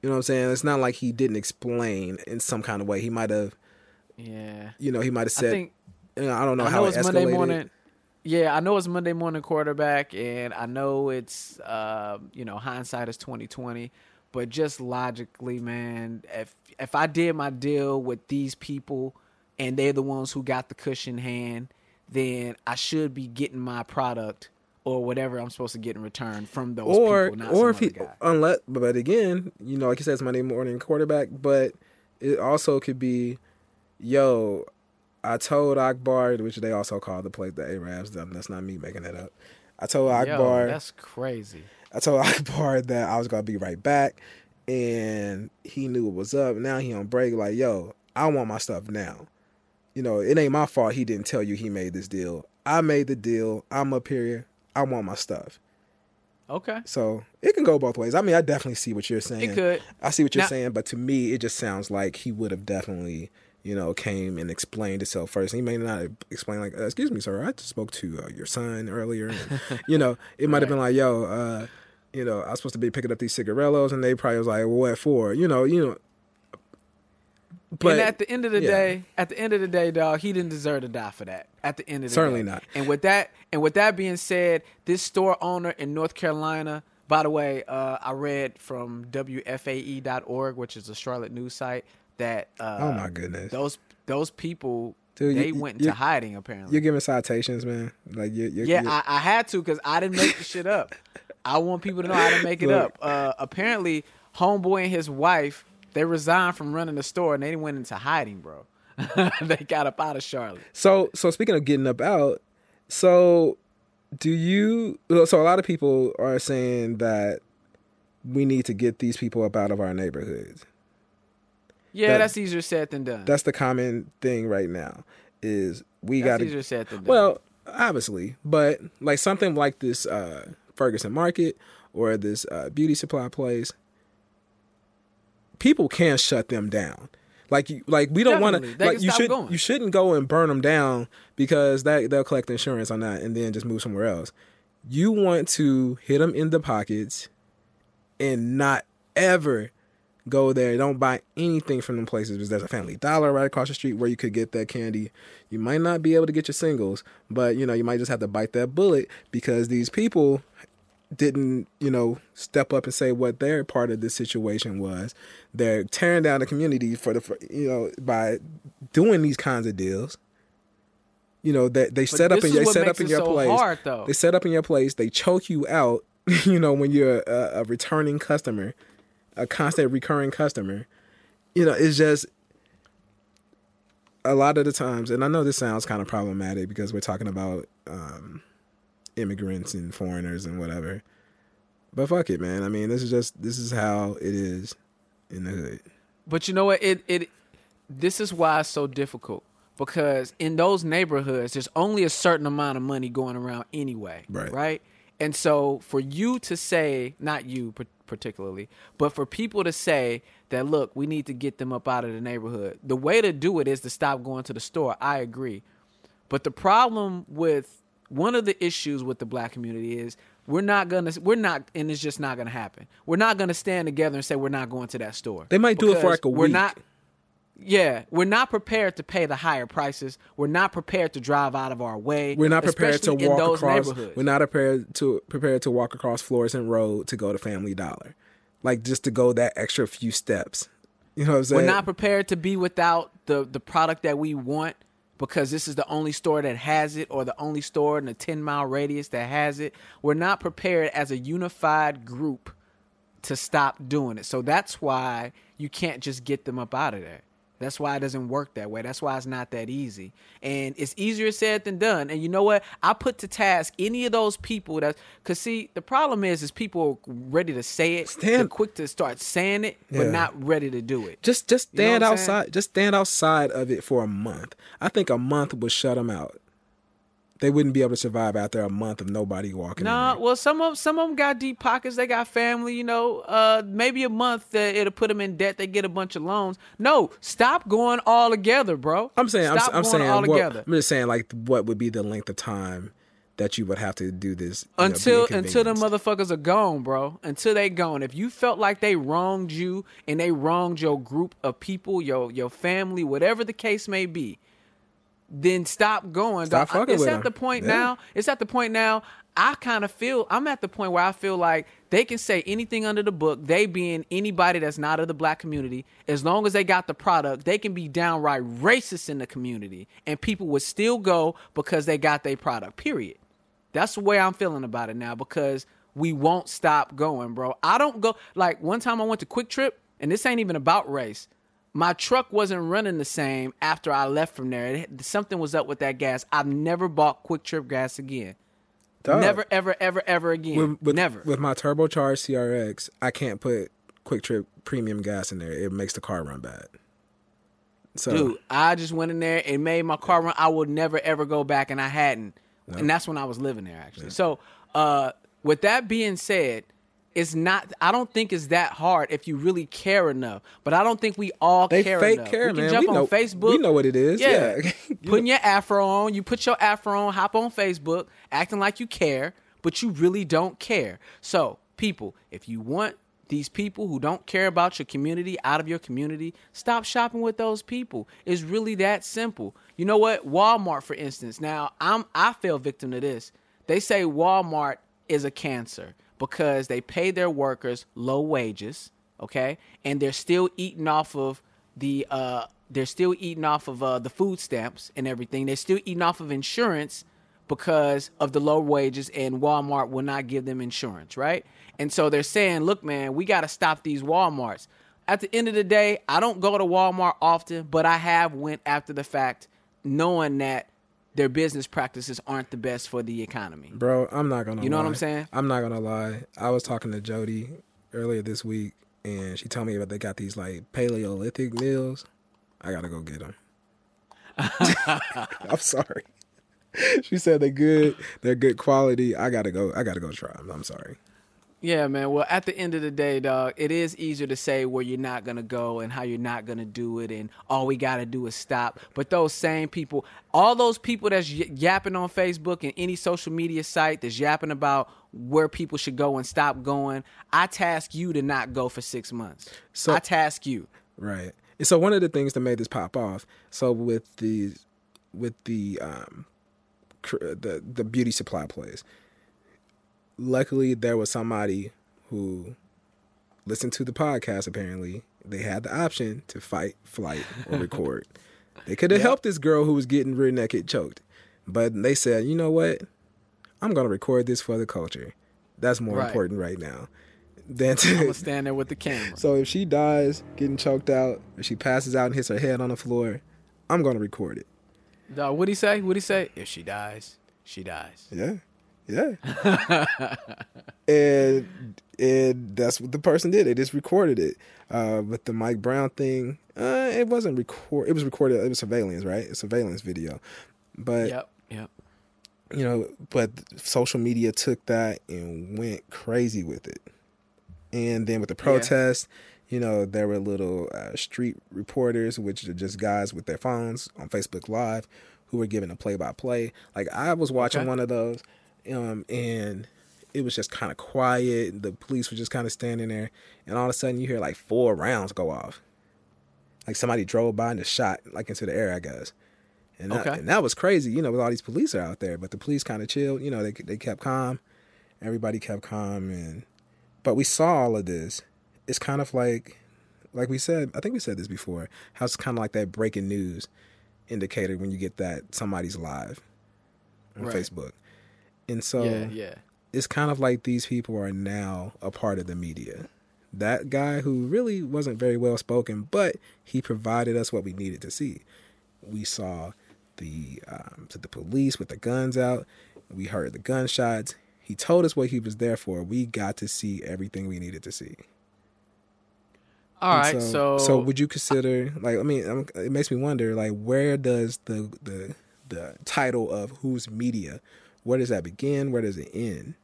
You know what I'm saying? It's not like he didn't explain in some kind of way. He might have, he might have said, I don't know how it escalated. Monday morning. Yeah, I know it's Monday morning quarterback, and I know it's, hindsight is 2020. But just logically, man, if I did my deal with these people and they're the ones who got the cushion hand, then I should be getting my product or whatever I'm supposed to get in return from those people. But again, like you said, it's Monday morning quarterback. But it also could be, yo, I told Akbar, which they also call the place the A-rabs. That's not me making that up. I told Akbar. Yo, that's crazy. I told Akbar that I was going to be right back, and he knew it was up. Now he on break like, yo, I want my stuff now. It ain't my fault he didn't tell you he made this deal. I made the deal. I'm up here. I want my stuff. Okay. So it can go both ways. I mean, I definitely see what you're saying. It could. I see what you're saying, but to me, it just sounds like he would have definitely, came and explained itself first. He may not explain like, excuse me, sir, I just spoke to your son earlier. And, it might have been like, yo, I was supposed to be picking up these cigarillos, and they probably was like, well, what for? But and at the end of the day, dog, he didn't deserve to die for that. At the end of the day. Certainly not. And with that being said, this store owner in North Carolina, by the way, I read from WFAE.org, which is a Charlotte news site, that oh my goodness, those people, dude, they went into hiding apparently. You're giving citations, man. Like you're... I had to, because I didn't make the shit up. I want people to know I didn't make it up. Apparently, homeboy and his wife, they resigned from running the store and they went into hiding, bro. They got up out of Charlotte. So speaking of getting up out, so a lot of people are saying that we need to get these people up out of our neighborhoods. Yeah, that's easier said than done. That's the common thing right now, is that's easier said than done. Well, obviously, but like something like this Ferguson Market or this beauty supply place, people can shut them down. We don't want to. Like, you shouldn't go and burn them down, because they'll collect insurance on that and then just move somewhere else. You want to hit them in the pockets and not ever go there. Don't buy anything from them places, because there's a Family Dollar right across the street where you could get that candy. You might not be able to get your singles, but you might just have to bite that bullet, because these people didn't, step up and say what their part of this situation was. They're tearing down the community by doing these kinds of deals. They set up in your place. They set up in your place. They choke you out. When you're a returning customer, a constant recurring customer, it's just a lot of the times. And I know this sounds kind of problematic because we're talking about immigrants and foreigners and whatever, but fuck it, man. I mean, this is how it is in the hood. But you know what? This is why it's so difficult, because in those neighborhoods, there's only a certain amount of money going around anyway, right? And so for you to say, not you particularly, but for people to say that, look, we need to get them up out of the neighborhood, the way to do it is to stop going to the store. I agree. But the problem with one of the issues with the black community is and it's just not going to happen. We're not going to stand together and say we're not going to that store. They might do it for like a week. We're not prepared to pay the higher prices. We're not prepared to drive out of our way. We're not prepared to walk across. We're not prepared to walk across Florissant Road to go to Family Dollar, like just to go that extra few steps. You know what I'm saying? We're not prepared to be without the product that we want, because this is the only store that has it, or the only store in a 10-mile radius that has it. We're not prepared as a unified group to stop doing it. So that's why you can't just get them up out of there. That's why it doesn't work that way. That's why it's not that easy. And it's easier said than done. And you know what? I put to task any of those people that, because see, the problem is people are ready to say it. They're quick to start saying it, but not ready to do it. Just stand outside. Just stand outside of it for a month. I think a month would shut them out. They wouldn't be able to survive out there a month of nobody walking. No, well, some of them got deep pockets. They got family, maybe a month that it'll put them in debt. They get a bunch of loans. No, stop going all together, bro. I'm just saying, like, what would be the length of time that you would have to do this until the motherfuckers are gone, bro. Until they gone. If you felt like they wronged you and they wronged your group of people, your family, whatever the case may be, then stop going. Stop fucking with them. It's at the point now. I kind of feel I'm at the point where I feel like they can say anything under the book. They being anybody that's not of the black community, as long as they got the product, they can be downright racist in the community, and people would still go because they got their product. Period. That's the way I'm feeling about it now, because we won't stop going, bro. I don't go. Like one time I went to Quick Trip, and this ain't even about race. My truck wasn't running the same after I left from there. Something was up with that gas. I've never bought Quick Trip gas again. Dog. Never, ever, ever, ever again. Never. With my turbocharged CRX, I can't put Quick Trip premium gas in there. It makes the car run bad. So, dude, I just went in there. It made my car run. I would never, ever go back, and I hadn't. No. And that's when I was living there, actually. Yeah. So with that being said, it's not. I don't think it's that hard if you really care enough. But I don't think we all care enough. Care, we can jump on Facebook. We know what it is. Yeah. Putting your afro on. You put your afro on. Hop on Facebook, acting like you care, but you really don't care. So, people, if you want these people who don't care about your community out of your community, stop shopping with those people. It's really that simple. You know what? Walmart, for instance. Now, I fell victim to this. They say Walmart is a cancer, because they pay their workers low wages, okay? And they're still eating off of they're still eating off of the food stamps and everything. They're still eating off of insurance because of the low wages, and Walmart will not give them insurance, right? And so they're saying, look, man, we got to stop these Walmarts. At the end of the day, I don't go to Walmart often, but I have went after the fact knowing that their business practices aren't the best for the economy. Bro, I'm not going to lie. You know what I'm saying? I'm not going to lie. I was talking to Jody earlier this week, and she told me about they got these like Paleolithic meals. I got to go get them. I'm sorry. She said they're good. They're good quality. I got to go try them. I'm sorry. Yeah, man. Well, at the end of the day, dog, it is easier to say where you're not going to go and how you're not going to do it and all we got to do is stop. But those same people, all those people that's yapping on Facebook and any social media site that's yapping about where people should go and stop going, I task you to not go for 6 months. So, I task you. Right. And so one of the things that made this pop off, so with the beauty supply place, luckily, there was somebody who listened to the podcast, apparently. They had the option to fight, flight, or record. They could have helped this girl who was getting rear naked choked. But they said, you know what? I'm going to record this for the culture. That's more important right now. Than I'm going to stand there with the camera. So if she dies getting choked out, if she passes out and hits her head on the floor, I'm going to record it. Dog, what'd he say? If she dies, she dies. Yeah. Yeah. and that's what the person did. They just recorded it. With the Mike Brown thing, it wasn't recorded. It was recorded. It was surveillance, right? A surveillance video. But yep. You know, but social media took that and went crazy with it. And then with the protests, you know, there were little street reporters, which are just guys with their phones on Facebook Live, who were giving a play-by-play. Like I was watching one of those. And it was just kind of quiet. The police were just kind of standing there, and all of a sudden you hear like 4 rounds go off. Like somebody drove by and just shot like into the air, I guess. And that was crazy, you know, with all these police are out there. But the police kind of chilled, you know, they kept calm. Everybody kept calm, but we saw all of this. It's kind of like we said, I think we said this before, how it's kind of like that breaking news indicator when you get that somebody's live on Facebook. And so it's kind of like these people are now a part of the media. That guy who really wasn't very well spoken, but he provided us what we needed to see. We saw the police with the guns out. We heard the gunshots. He told us what he was there for. We got to see everything we needed to see. All and right. So would you consider, it makes me wonder, like, where does the title of whose media, where does that begin? Where does it end?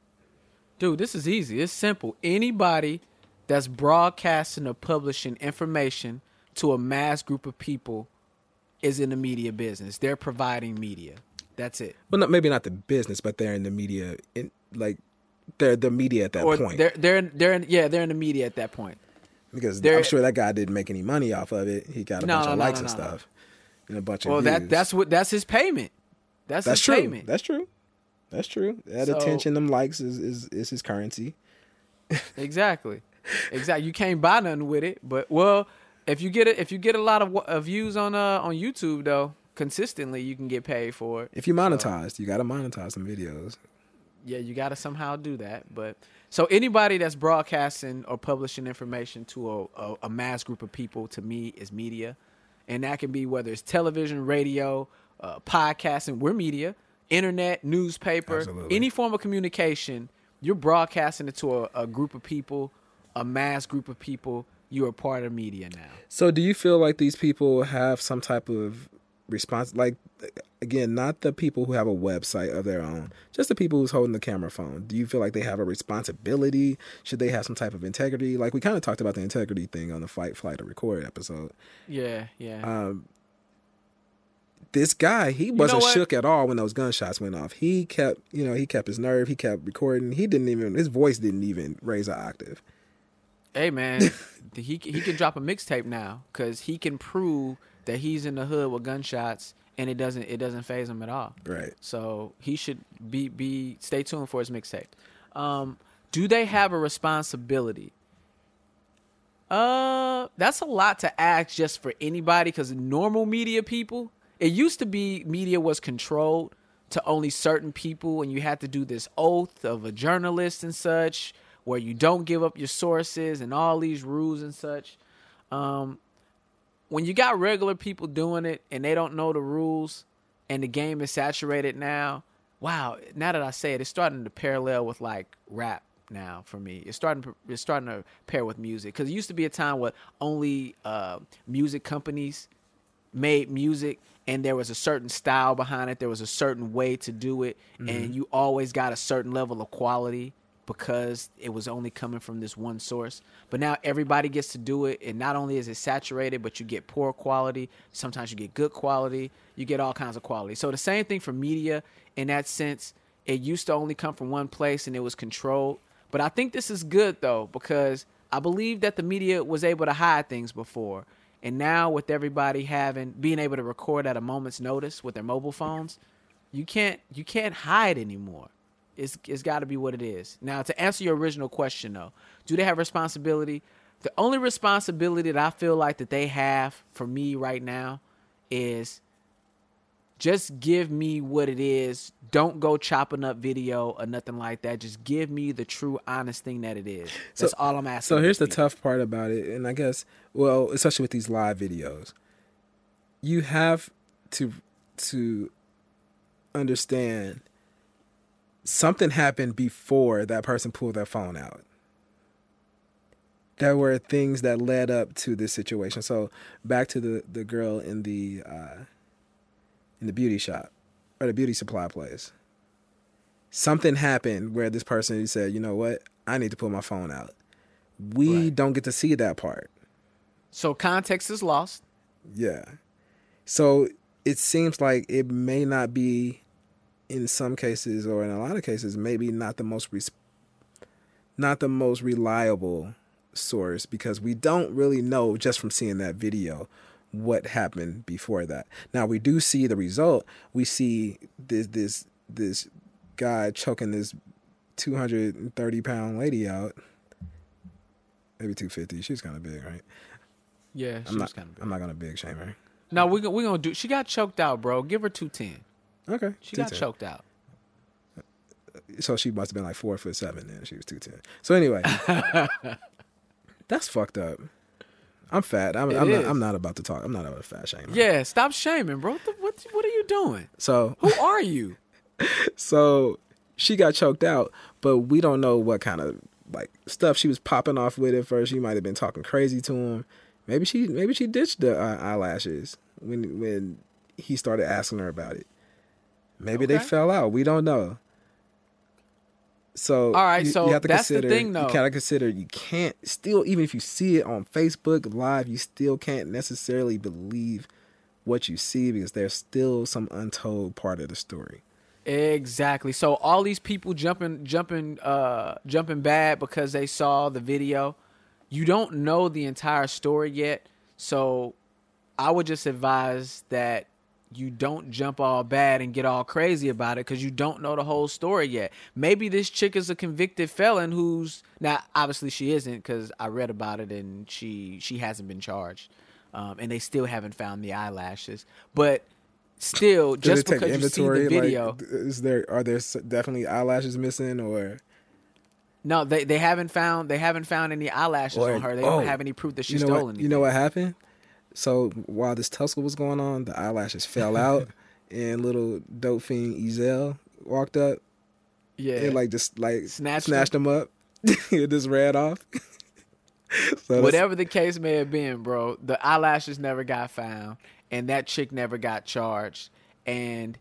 Dude, this is easy. It's simple. Anybody that's broadcasting or publishing information to a mass group of people is in the media business. They're providing media. That's it. Well, no, maybe not the business, but they're in the media. They're the media at that point. They're in the media at that point. Because I'm sure that guy didn't make any money off of it. He got a bunch of likes and stuff. And a bunch of views. That's his payment. That's his true. Payment. That's true. That's true. That attention, them likes is his currency. Exactly. You can't buy nothing with it, but if you get a lot of views on YouTube though, consistently you can get paid for it. If you monetized, you got to monetize some videos. Yeah, you got to somehow do that. But so anybody that's broadcasting or publishing information to a mass group of people, to me, is media, and that can be whether it's television, radio, podcasting. We're media. Internet, newspaper, any form of communication, you're broadcasting it to a group of people, a mass group of people. You are part of media now. So do you feel like these people have some type of response? Like, again, not the people who have a website of their own, just the people who's holding the camera phone. Do you feel like they have a responsibility? Should they have some type of integrity? Like we kind of talked about the integrity thing on the Fight, Flight, or Record episode. Yeah. This guy, he wasn't shook at all when those gunshots went off. He kept his nerve. He kept recording. His voice didn't even raise an octave. Hey, man, he can drop a mixtape now because he can prove that he's in the hood with gunshots and it doesn't faze him at all. Right. So he should be stay tuned for his mixtape. Do they have a responsibility? That's a lot to ask just for anybody, because normal media people, it used to be media was controlled to only certain people, and you had to do this oath of a journalist and such, where you don't give up your sources and all these rules and such. When you got regular people doing it and they don't know the rules and the game is saturated now, wow, now that I say it, it's starting to parallel with like rap now for me. It's starting to pair with music, because it used to be a time where only music companies made music, and there was a certain style behind it. There was a certain way to do it, mm-hmm. and you always got a certain level of quality because it was only coming from this one source. But now everybody gets to do it, and not only is it saturated, but you get poor quality. Sometimes you get good quality. You get all kinds of quality. So the same thing for media in that sense. It used to only come from one place, and it was controlled. But I think this is good, though, because I believe that the media was able to hide things before. And now with everybody being able to record at a moment's notice with their mobile phones, you can't hide anymore. It's got to be what it is. Now, to answer your original question, though, do they have responsibility? The only responsibility that I feel like that they have for me right now is just give me what it is. Don't go chopping up video or nothing like that. Just give me the true, honest thing that it is. That's all I'm asking. So here's the tough part about it. And I guess, well, especially with these live videos, you have to understand something happened before that person pulled their phone out. There were things that led up to this situation. So back to the girl in the beauty shop or the beauty supply place. Something happened where this person said, you know what? I need to pull my phone out. We don't get to see that part. So context is lost. Yeah. So it seems like it may not be, in some cases or in a lot of cases, maybe not the most reliable source, because we don't really know just from seeing that video what happened before that. Now we do see the result. We see this guy choking this 230-pound lady out, maybe 250. She's kind of big, right? Yeah, she was kind of big. I'm not gonna big shame her. No, we're gonna do. She got choked out, bro. Give her 210. Okay, she got choked out. So she must have been like 4'7" then. She was 210. So anyway, that's fucked up. I'm fat. I'm not about to talk. I'm not about to fat shame. Yeah, stop shaming, bro. What are you doing? So who are you? So she got choked out, but we don't know what kind of like stuff she was popping off with at first. She might have been talking crazy to him. Maybe she ditched the eyelashes when he started asking her about it. Maybe they fell out. We don't know. So all right, so you have to that's consider, the thing, though. You gotta consider you can't still, even if you see it on Facebook Live, you still can't necessarily believe what you see, because there's still some untold part of the story. Exactly. So all these people jumping bad because they saw the video. You don't know the entire story yet. So I would just advise that you don't jump all bad and get all crazy about it, because you don't know the whole story yet. Maybe this chick is a convicted felon who's... Now, obviously she isn't, because I read about it and she hasn't been charged. And they still haven't found the eyelashes. But still, just because you see the video... Like, are there definitely eyelashes missing, or... No, they haven't found any eyelashes on her. They don't have any proof that she stole anything. You know what happened? So while this tussle was going on, the eyelashes fell out, and little dope fiend Ezel walked up, and snatched them up. It just ran off. So whatever the case may have been, bro, the eyelashes never got found, and that chick never got charged. And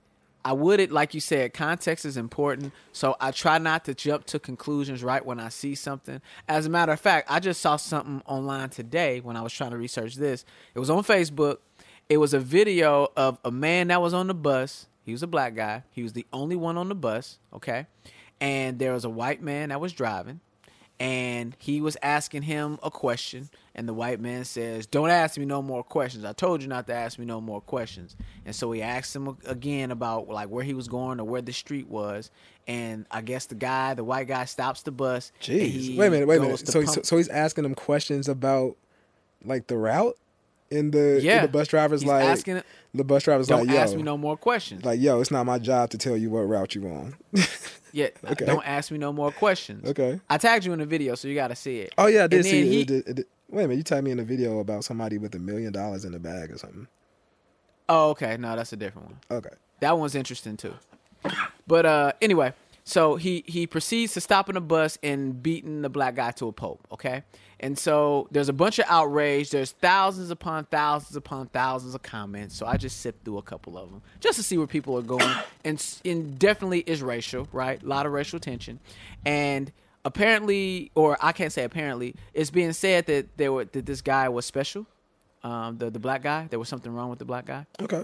I would, like you said, context is important. So I try not to jump to conclusions right when I see something. As a matter of fact, I just saw something online today when I was trying to research this. It was on Facebook. It was a video of a man that was on the bus. He was a black guy. He was the only one on the bus, okay? And there was a white man that was driving. and he was asking him a question, and the white man says, "Don't ask me no more questions. I told you not to ask me no more questions." And so he asked him again about like where he was going or where the street was, and I guess the white guy stops the bus. Jeez, wait a minute. So he's asking him questions about like the route, and the bus driver's he's like, asking, the bus driver's "Don't like, yo, ask me no more questions." Like, yo, it's not my job to tell you what route you on. Yeah, okay. Don't ask me no more questions. Okay. I tagged you in the video, so you got to see it. Oh, yeah, I did see it. Wait a minute, you tagged me in a video about somebody with $1 million in the bag or something. Oh, okay. No, that's a different one. Okay. That one's interesting, too. But anyway, so he proceeds to stopping a bus and beating the black guy to a pulp, okay? And so there's a bunch of outrage. There's thousands upon thousands upon thousands of comments. So I just sipped through a couple of them just to see where people are going. And definitely is racial, right? A lot of racial tension. And apparently, or I can't say apparently, it's being said that this guy was special, the black guy. There was something wrong with the black guy. Okay.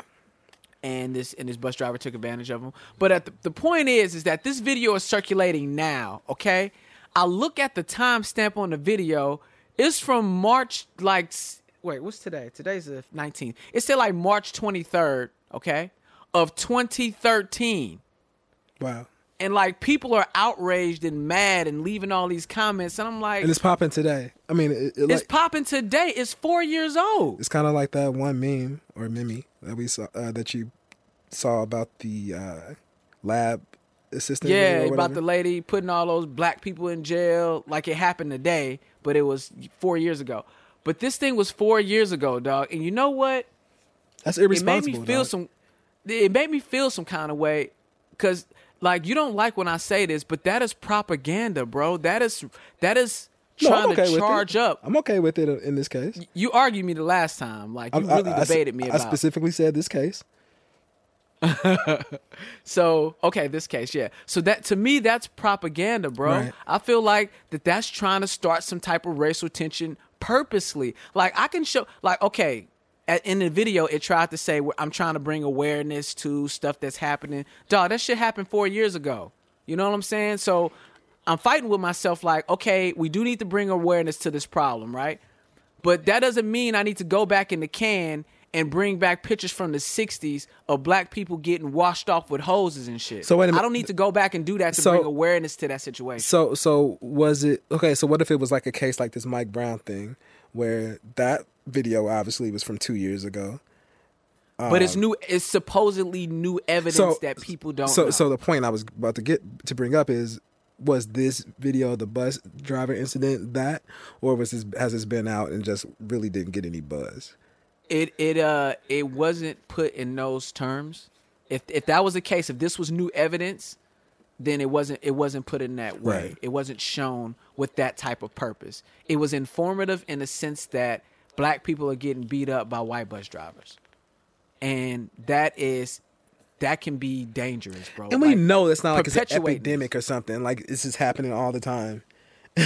And this bus driver took advantage of him. But at the point is that this video is circulating now, okay? I look at the timestamp on the video. It's from March, like, wait, what's today? Today's the 19th. It's still like March 23rd, okay, of 2013. Wow. And like people are outraged and mad and leaving all these comments. And I'm like, and it's popping today. I mean, it's popping today. It's 4 years old. It's kind of like that one meme or meme that we saw that you saw about the lab assistant. Yeah, about the lady putting all those black people in jail. Like it happened today, but it was 4 years ago. But this thing was 4 years ago, dog. And you know what? That's irresponsible. It made me feel some kind of way because. Like, you don't like when I say this, but that is propaganda, bro. That is trying to charge up. I'm okay with it in this case. You argued me the last time. Like, you really debated me about it. I specifically said this case. So, okay, this case, yeah. So, that to me, that's propaganda, bro. Right. I feel like that's trying to start some type of racial tension purposely. Like, I can show... Like, okay... In the video, it tried to say, I'm trying to bring awareness to stuff that's happening. Dog, that shit happened 4 years ago. You know what I'm saying? So I'm fighting with myself like, okay, we do need to bring awareness to this problem, right? But that doesn't mean I need to go back in the can and bring back pictures from the 60s of black people getting washed off with hoses and shit. So wait a minute. I don't need to go back and do that to bring awareness to that situation. So was it... Okay, so what if it was like a case like this Mike Brown thing where that... video obviously was from 2 years ago, but it's new. It's supposedly new evidence that people don't. Know. So the point I was about to bring up is: was this video the bus driver incident that, or has this been out and just really didn't get any buzz? It wasn't put in those terms. If that was the case, if this was new evidence, then it wasn't put in that way. Right. It wasn't shown with that type of purpose. It was informative in the sense that. Black people are getting beat up by white bus drivers. And that can be dangerous, bro. And we know that's not like it's an epidemic or something. Like, this is happening all the time.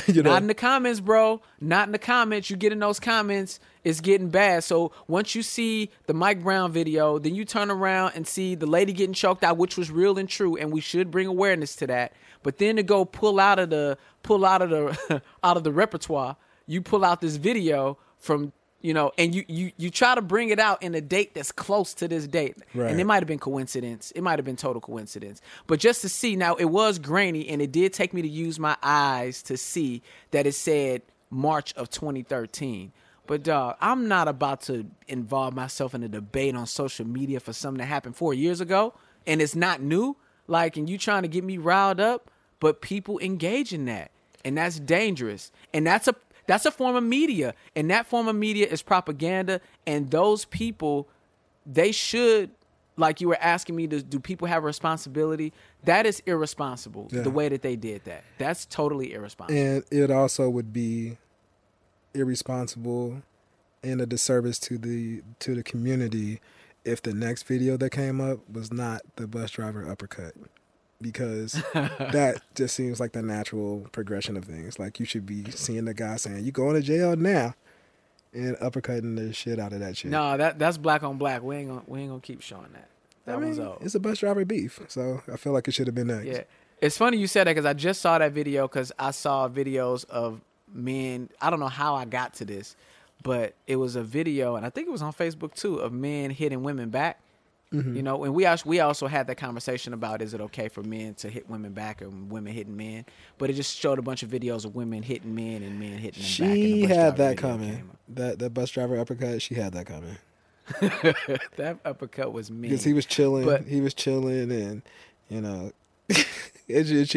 You know? Not in the comments, bro. Not in the comments. You get in those comments, it's getting bad. So once you see the Mike Brown video, then you turn around and see the lady getting choked out, which was real and true, and we should bring awareness to that. But then to go pull out of the out of the repertoire, you pull out this video from, you know, and you try to bring it out in a date that's close to this date. Right. And it might have been coincidence. It might have been total coincidence. But just to see, now it was grainy and it did take me to use my eyes to see that it said March of 2013. But dog, I'm not about to involve myself in a debate on social media for something that happened 4 years ago and it's not new. Like, and you trying to get me riled up, but people engage in that. And that's dangerous. And that's a form of media, and that form of media is propaganda, and those people, they should, like you were asking me, do people have a responsibility? That is irresponsible, yeah. The way that they did that. That's totally irresponsible. And it also would be irresponsible and a disservice to the community if the next video that came up was not the bus driver uppercut. Because that just seems like the natural progression of things. Like, you should be seeing the guy saying, "You going to jail now," and uppercutting the shit out of that shit. No, that's black on black. We ain't gonna keep showing that. That one's old. It's a bus driver beef, so I feel like it should have been next. Yeah, It's funny you said that because I just saw that video because I saw videos of men. I don't know how I got to this, but it was a video, and I think it was on Facebook too, of men hitting women back. Mm-hmm. You know, and we also had that conversation about, is it okay for men to hit women back or women hitting men? But it just showed a bunch of videos of women hitting men and men hitting them back. She had that coming. That bus driver uppercut, she had that coming. That uppercut was mean. Because he was chilling. But he was chilling, and, you know. Listeners,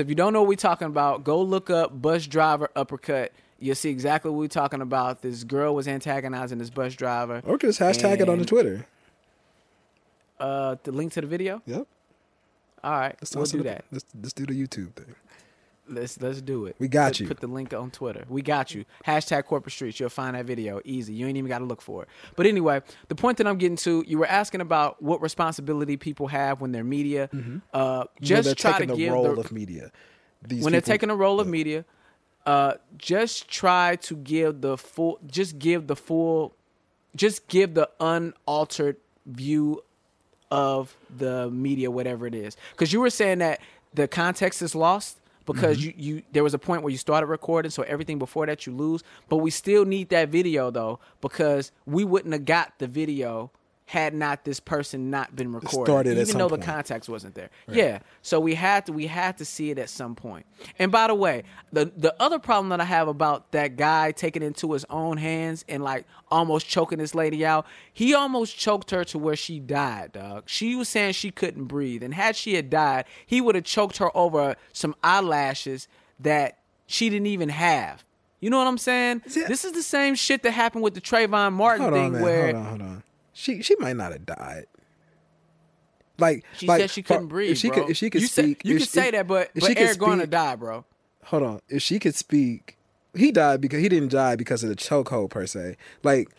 if you don't know what we're talking about, go look up bus driver uppercut. You'll see exactly what we're talking about. This girl was antagonizing this bus driver. Or just hashtag it on the Twitter. The link to the video? Yep. All right. Let's do that. Let's do the YouTube thing. Let's do it. We got you. Put the link on Twitter. We got you. Hashtag Corporate Streetz. You'll find that video. Easy. You ain't even got to look for it. But anyway, the point that I'm getting to, you were asking about what responsibility people have when they're media. Mm-hmm. When they're taking the role of media. Just try to give the full, just give the unaltered view of the media, whatever it is. Because you were saying that the context is lost because mm-hmm. you there was a point where you started recording, so everything before that you lose. But we still need that video though, because we wouldn't have got the video had not this person not been recorded, even though the context wasn't there. Right. Yeah. So we had to see it at some point. And by the way, the other problem that I have about that guy taking it into his own hands and like almost choking this lady out, he almost choked her to where she died, dog. She was saying she couldn't breathe. And had she had died, he would have choked her over some eyelashes that she didn't even have. You know what I'm saying? This is the same shit that happened with the Trayvon Martin thing. Hold on. She might not have died. She said she couldn't breathe. If she could speak, Eric Garner died, bro. Hold on. If she could speak, he died because he didn't die because of the chokehold per se. Like,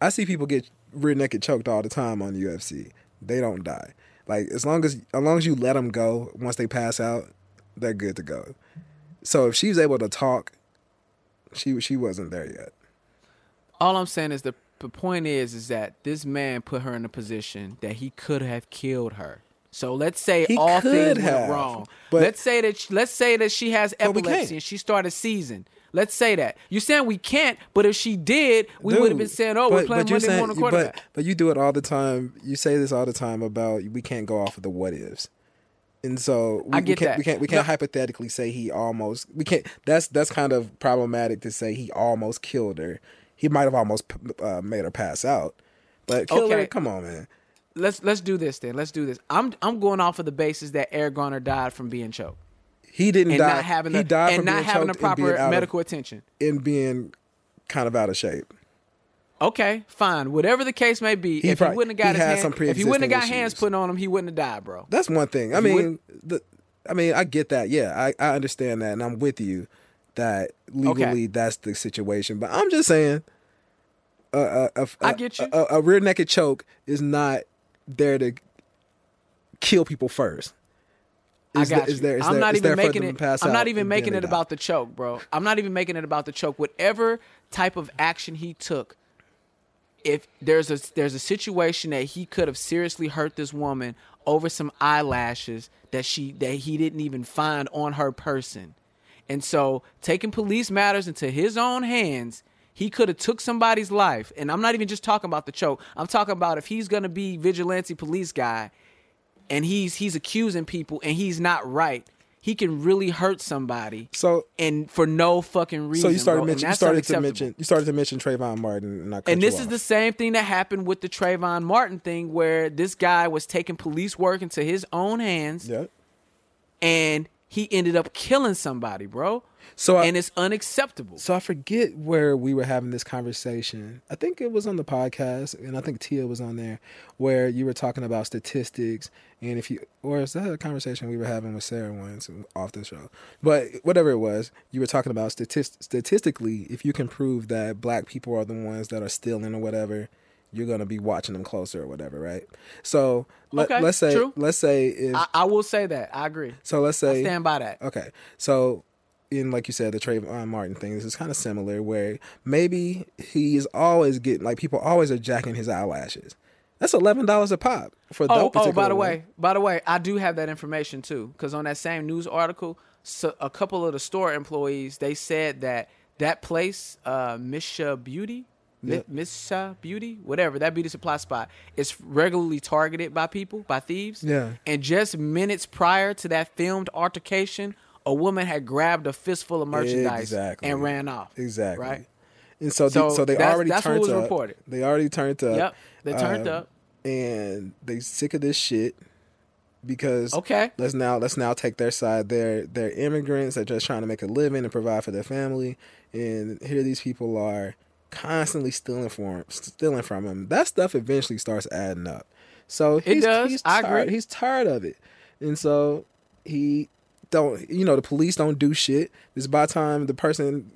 I see people get rear naked choked all the time on UFC. They don't die. Like, as long as you let them go once they pass out, they're good to go. So if she's able to talk, she wasn't there yet. All I'm saying is the point is that this man put her in a position that he could have killed her. So let's say all things went wrong. Let's say that she has epilepsy and she started seizing. Let's say that. You're saying we can't, but if she did, we would have been saying, oh, we're playing Monday morning quarterback. But you do it all the time. You say this all the time about we can't go off of the what ifs. And so we can't hypothetically say he almost, we can't, that's kind of problematic to say he almost killed her. He might have almost made her pass out, but killer, come on, man. Let's do this then. Let's do this. I'm going off of the basis that Eric Garner died from being choked. He didn't die. He died from not having the proper medical attention and being kind of out of shape. Okay, fine. Whatever the case may be, if he wouldn't have got hands put on him, he wouldn't have died, bro. That's one thing. I mean, I get that. Yeah, I understand that, and I'm with you. That legally, that's the situation. But I'm just saying, I get you. A rear naked choke is not there to kill people first. I'm not even making it about the choke, bro. I'm not even making it about the choke. Whatever type of action he took, if there's a situation that he could have seriously hurt this woman over some eyelashes that he didn't even find on her person. And so taking police matters into his own hands, he could have took somebody's life. And I'm not even just talking about the choke. I'm talking about if he's going to be vigilante police guy and he's accusing people and he's not right, he can really hurt somebody. So, and for no fucking reason. So you started to mention Trayvon Martin. And this is the same thing that happened with the Trayvon Martin thing where this guy was taking police work into his own hands. Yep. And he ended up killing somebody, bro. And it's unacceptable. So I forget where we were having this conversation. I think it was on the podcast, and I think Tia was on there, where you were talking about statistics. And is that a conversation we were having with Sarah once off the show? But whatever it was, you were talking about statistically, if you can prove that black people are the ones that are stealing or whatever, you're going to be watching them closer or whatever, right? So let's say I agree. I stand by that. Okay. So in, like you said, the Trayvon Martin thing, this is kind of similar where maybe he's always getting, like people always are jacking his eyelashes. That's $11 a pop for that particular By the way, I do have that information too, because on that same news article, so a couple of the store employees, they said that that place, Misha Beauty, Misha Beauty, whatever, that beauty supply spot is regularly targeted by people, by thieves. Yeah. And just minutes prior to that filmed altercation, a woman had grabbed a fistful of merchandise and ran off. Exactly. Right. And so they already turned up. That's what was reported. They already turned up. Yep, they turned up, and they sick of this shit because let's now take their side. They're immigrants. They're just trying to make a living and provide for their family, and here these people are constantly stealing from them. That stuff eventually starts adding up. So I agree. He's tired of it, and so he. The police don't do shit. Because by the time the person,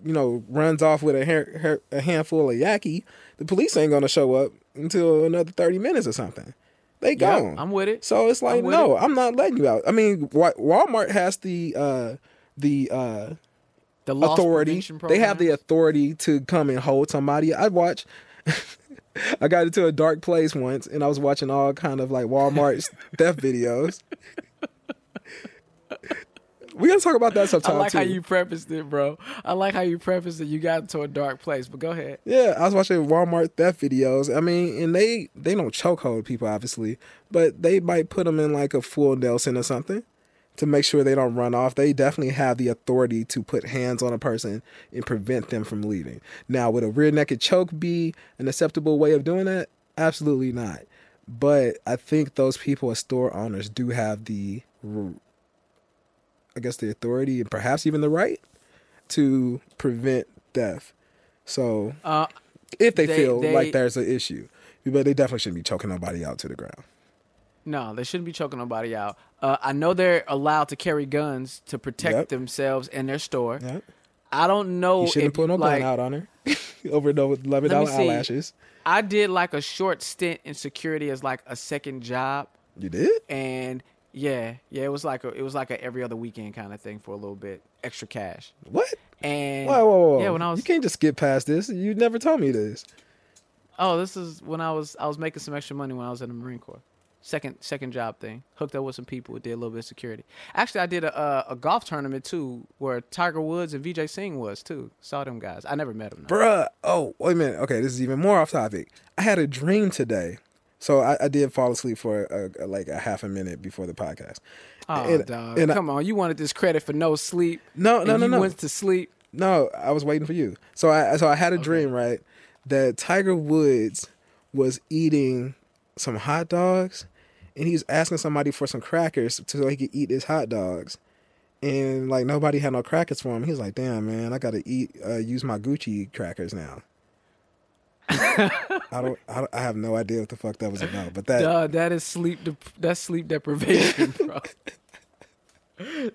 runs off with a handful of yaki, the police ain't going to show up until another 30 minutes or something. They gone. I'm with it. So it's like, I'm not letting you out. I mean, Walmart has the authority. They have the authority to come and hold somebody. I got into a dark place once, and I was watching all kind of like Walmart theft videos. We gotta talk about that sometime. How you prefaced it, bro. I like how you prefaced it. You got into a dark place, but go ahead. Yeah, I was watching Walmart theft videos. I mean, and they don't chokehold people, obviously, but they might put them in like a full Nelson or something to make sure they don't run off. They definitely have the authority to put hands on a person and prevent them from leaving. Now, would a rear naked choke be an acceptable way of doing that? Absolutely not. But I think those people as store owners do have the authority and perhaps even the right to prevent theft. So if they feel like there's an issue, but they definitely shouldn't be choking nobody out to the ground. No, they shouldn't be choking nobody out. I know they're allowed to carry guns to protect themselves and their store. Yep. I don't know. You shouldn't put no gun out on her over the $11 eyelashes. I did like a short stint in security as like a second job. You did? And Yeah, it was like a every other weekend kind of thing for a little bit, extra cash. What? And whoa. Yeah, you can't just skip past this. You never told me this. Oh, this is when I was making some extra money when I was in the Marine Corps. Second job thing. Hooked up with some people. Did a little bit of security. Actually, I did a golf tournament too, where Tiger Woods and Vijay Singh was too. Saw them guys. I never met them. No. Bruh. Oh, wait a minute. Okay, this is even more off topic. I had a dream today. So I did fall asleep for like a half a minute before the podcast. Oh, dog. Come on. You wanted this credit for no sleep. No. You went to sleep. No, I was waiting for you. So I had a dream, right, that Tiger Woods was eating some hot dogs, and he was asking somebody for some crackers so he could eat his hot dogs. And, like, nobody had no crackers for him. He was like, damn, man, I got to use my Gucci crackers now. I have no idea what the fuck that was about, but that is sleep deprivation, bro.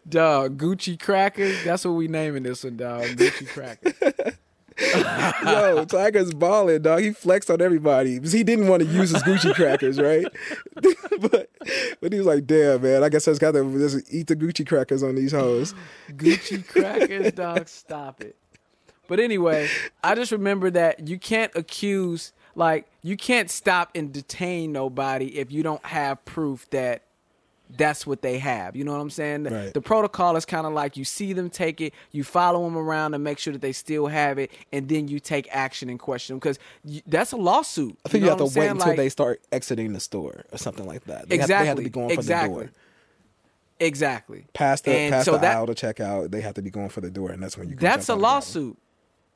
Dog, Gucci crackers. That's what we naming this one, dog. Gucci crackers. Yo, Tiger's balling, dog. He flexed on everybody because he didn't want to use his Gucci crackers, right? but he was like, damn, man, I guess I just got to just eat the Gucci crackers on these hoes. Gucci crackers, dog. Stop it. But anyway, I just remember that you can't you can't stop and detain nobody if you don't have proof that that's what they have. You know what I'm saying? Right. The protocol is kind of like you see them take it, you follow them around and make sure that they still have it, and then you take action and question them because that's a lawsuit. I think you have to wait until they start exiting the store or something like that. They have to be going for the door. Exactly. Past the aisle to check out, they have to be going for the door, and that's when you can jump out of the lawsuit.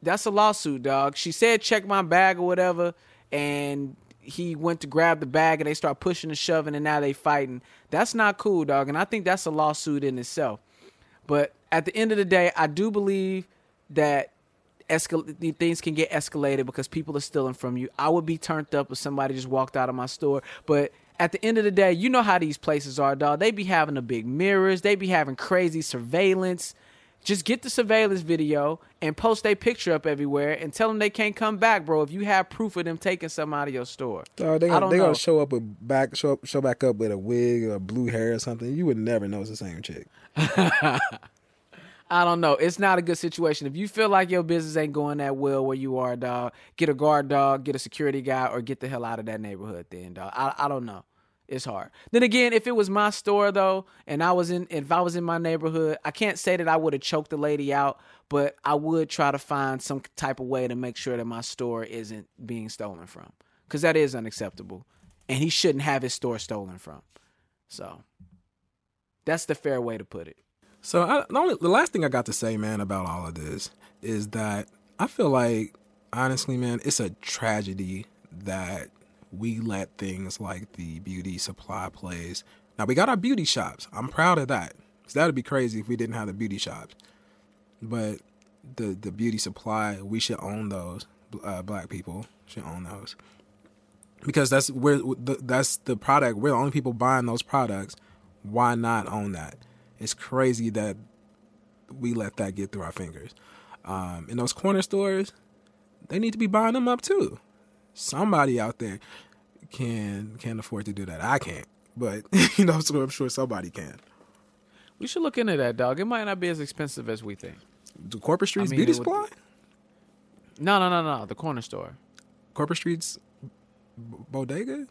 That's a lawsuit, dog. She said, check my bag or whatever. And he went to grab the bag and they start pushing and shoving and now they fighting. That's not cool, dog. And I think that's a lawsuit in itself. But at the end of the day, I do believe that things can get escalated because people are stealing from you. I would be turned up if somebody just walked out of my store. But at the end of the day, you know how these places are, dog. They be having the big mirrors. They be having crazy surveillance. Just get the surveillance video and post their picture up everywhere and tell them they can't come back, bro, if you have proof of them taking something out of your store. So they're going to show back up with a wig or blue hair or something. You would never know it's the same chick. I don't know. It's not a good situation. If you feel like your business ain't going that well where you are, dog, get a guard dog, get a security guy, or get the hell out of that neighborhood then, dog. I don't know. It's hard. Then again, if it was my store though, and if I was in my neighborhood, I can't say that I would have choked the lady out, but I would try to find some type of way to make sure that my store isn't being stolen from, because that is unacceptable, and he shouldn't have his store stolen from. So that's the fair way to put it. So the last thing I got to say, man, about all of this is that I feel like, honestly, man, it's a tragedy that we let things like the beauty supply place. Now, we got our beauty shops. I'm proud of that. So that would be crazy if we didn't have the beauty shops. But the beauty supply, we should own those. Black people should own those. Because that's the product. We're the only people buying those products. Why not own that? It's crazy that we let that get through our fingers. And those corner stores, they need to be buying them up too. Somebody out there can afford to do that. I can't, but so I'm sure somebody can. We should look into that, dog. It might not be as expensive as we think. The Corporate Streetz beauty supply? No. The corner store. Corporate Streetz bodega?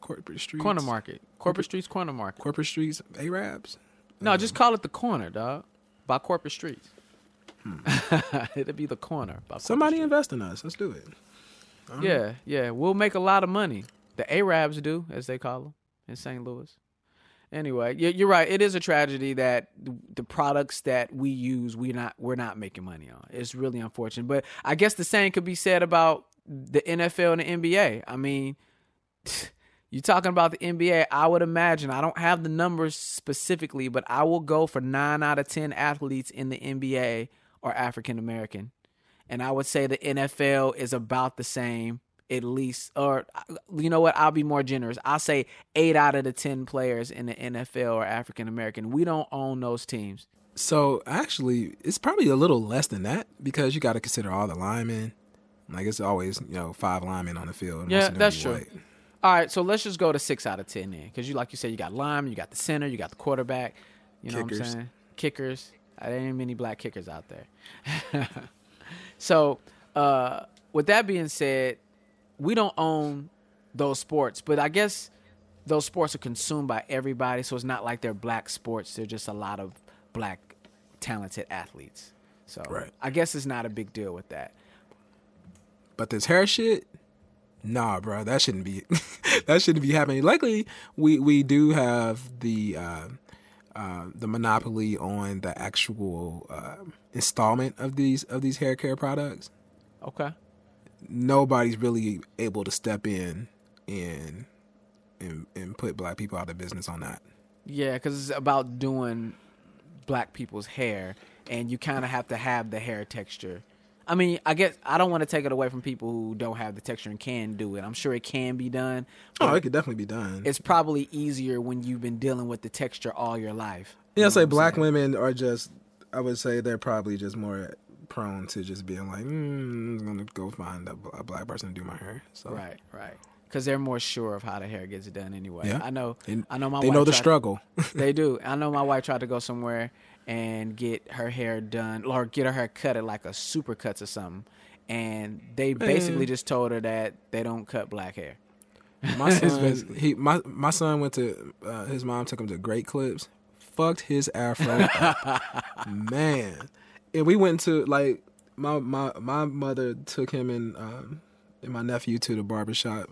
Corporate Streetz corner market. Corporate Streetz corner market. Corporate Streetz A-rabs? No, just call it the corner, dog. By Corporate Streetz. It'll be the corner. By somebody invest in us. Let's do it. Yeah. We'll make a lot of money. The A-rabs do, as they call them, in St. Louis. Anyway, you're right. It is a tragedy that the products that we use, we're not making money on. It's really unfortunate. But I guess the same could be said about the NFL and the NBA. I mean, you're talking about the NBA. I would imagine, I don't have the numbers specifically, but I will go for 9 out of 10 athletes in the NBA are African American. And I would say the NFL is about the same, at least. Or, you know what? I'll be more generous. I'll say 8 out of the 10 players in the NFL are African American. We don't own those teams. So, actually, it's probably a little less than that, because you got to consider all the linemen. Like, it's always, 5 linemen on the field. Yeah, that's true. White. All right, so let's just go to 6 out of 10 then. Because, like you said, you got linemen, you got the center, you got the quarterback. You know Kickers. What I'm saying? Kickers. There ain't many black kickers out there. So, with that being said, we don't own those sports, but I guess those sports are consumed by everybody, so it's not like they're black sports. They're just a lot of black talented athletes. So, right. I guess it's not a big deal with that. But this hair shit, nah, bro, that shouldn't be happening. Luckily, we do have the monopoly on the actual installment of these hair care products. Okay. Nobody's really able to step in and put black people out of business on that. Yeah, because it's about doing black people's hair, and you kind of have to have the hair texture. I mean, I guess I don't want to take it away from people who don't have the texture and can do it. I'm sure it can be done. Oh, it could definitely be done. It's probably easier when you've been dealing with the texture all your life. Yeah, I'd say black women are just, I would say they're probably just more prone to just being like, I'm going to go find a black person to do my hair. So. Right. Because they're more sure of how the hair gets done anyway. Yeah. I know my wife. They know the struggle. They do. I know my wife tried to go somewhere and get her hair done, or get her hair cut at like a super cuts or something. And they basically just told her that they don't cut black hair. My son, my son went to, his mom took him to Great Clips, fucked his afro up. Man. And we went to, like, my mother took him and my nephew to the barbershop.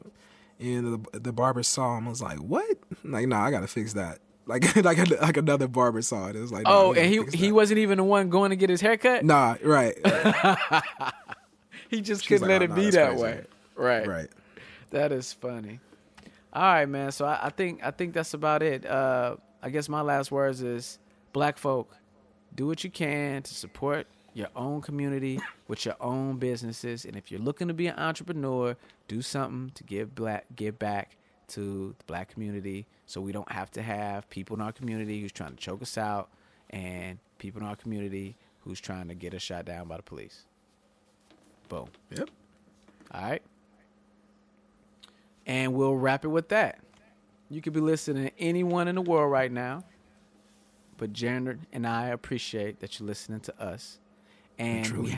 And the barber saw him and was like, what? I'm like, nah, I got to fix that. Like another barber saw it. It was like, oh, and he wasn't even the one going to get his haircut. Nah, right. He just couldn't let it be that way. Right. That is funny. All right, man. So I think that's about it. I guess my last words is, black folk, do what you can to support your own community with your own businesses, and if you're looking to be an entrepreneur, do something to give back to the black community, so we don't have to have people in our community who's trying to choke us out, and people in our community who's trying to get us shot down by the police. Boom. Yep. All right. And we'll wrap it with that. You could be listening to anyone in the world right now. But Jared and I appreciate that you're listening to us. And we truly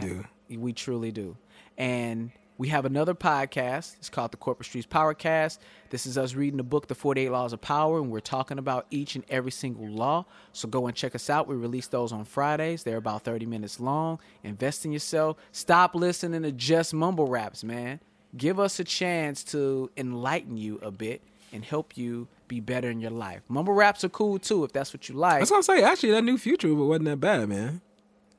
do. And we have another podcast. It's called The Corporate Streetz Powercast. This is us reading the book, The 48 Laws of Power, and we're talking about each and every single law. So go and check us out. We release those on Fridays. They're about 30 minutes long. Invest in yourself. Stop listening to just mumble raps, man. Give us a chance to enlighten you a bit and help you be better in your life. Mumble raps are cool, too, if that's what you like. That's what I'm saying. Actually, that new Future wasn't that bad, man.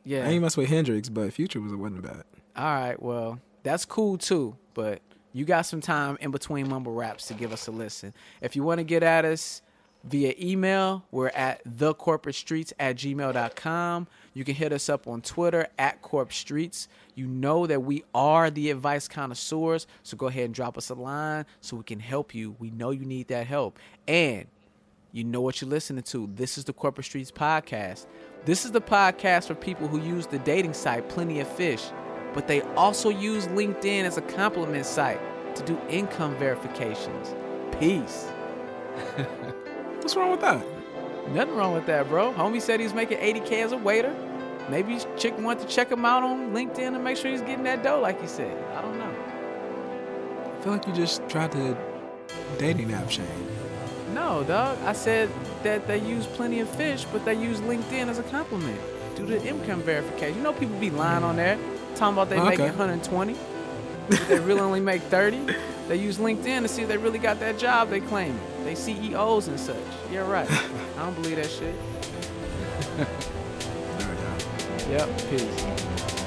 Yeah. I ain't mess with Hendrix, but Future wasn't bad. All right, well, that's cool, too. But you got some time in between mumble raps to give us a listen. If you want to get at us via email, we're at thecorporatestreetz@gmail.com. You can hit us up on Twitter @corpstreetz. You know that we are the advice connoisseurs, so go ahead and drop us a line so we can help you. We know you need that help. And you know what you're listening to. This is the Corporate Streetz Podcast. This is the podcast for people who use the dating site Plenty of Fish, but they also use LinkedIn as a compliment site to do income verifications. Peace. What's wrong with that? Nothing wrong with that, bro. Homie said he's making $80K as a waiter. Maybe chick wanted to check him out on LinkedIn to make sure he's getting that dough like he said. I don't know. I feel like you just tried to dating app shame. No, dog. I said that they use Plenty of Fish, but they use LinkedIn as a compliment due to income verification. You know people be lying on there, talking about they making 120. They really only make 30. They use LinkedIn to see if they really got that job they claiming. They CEOs and such. Yeah, right. I don't believe that shit. Yep, peace.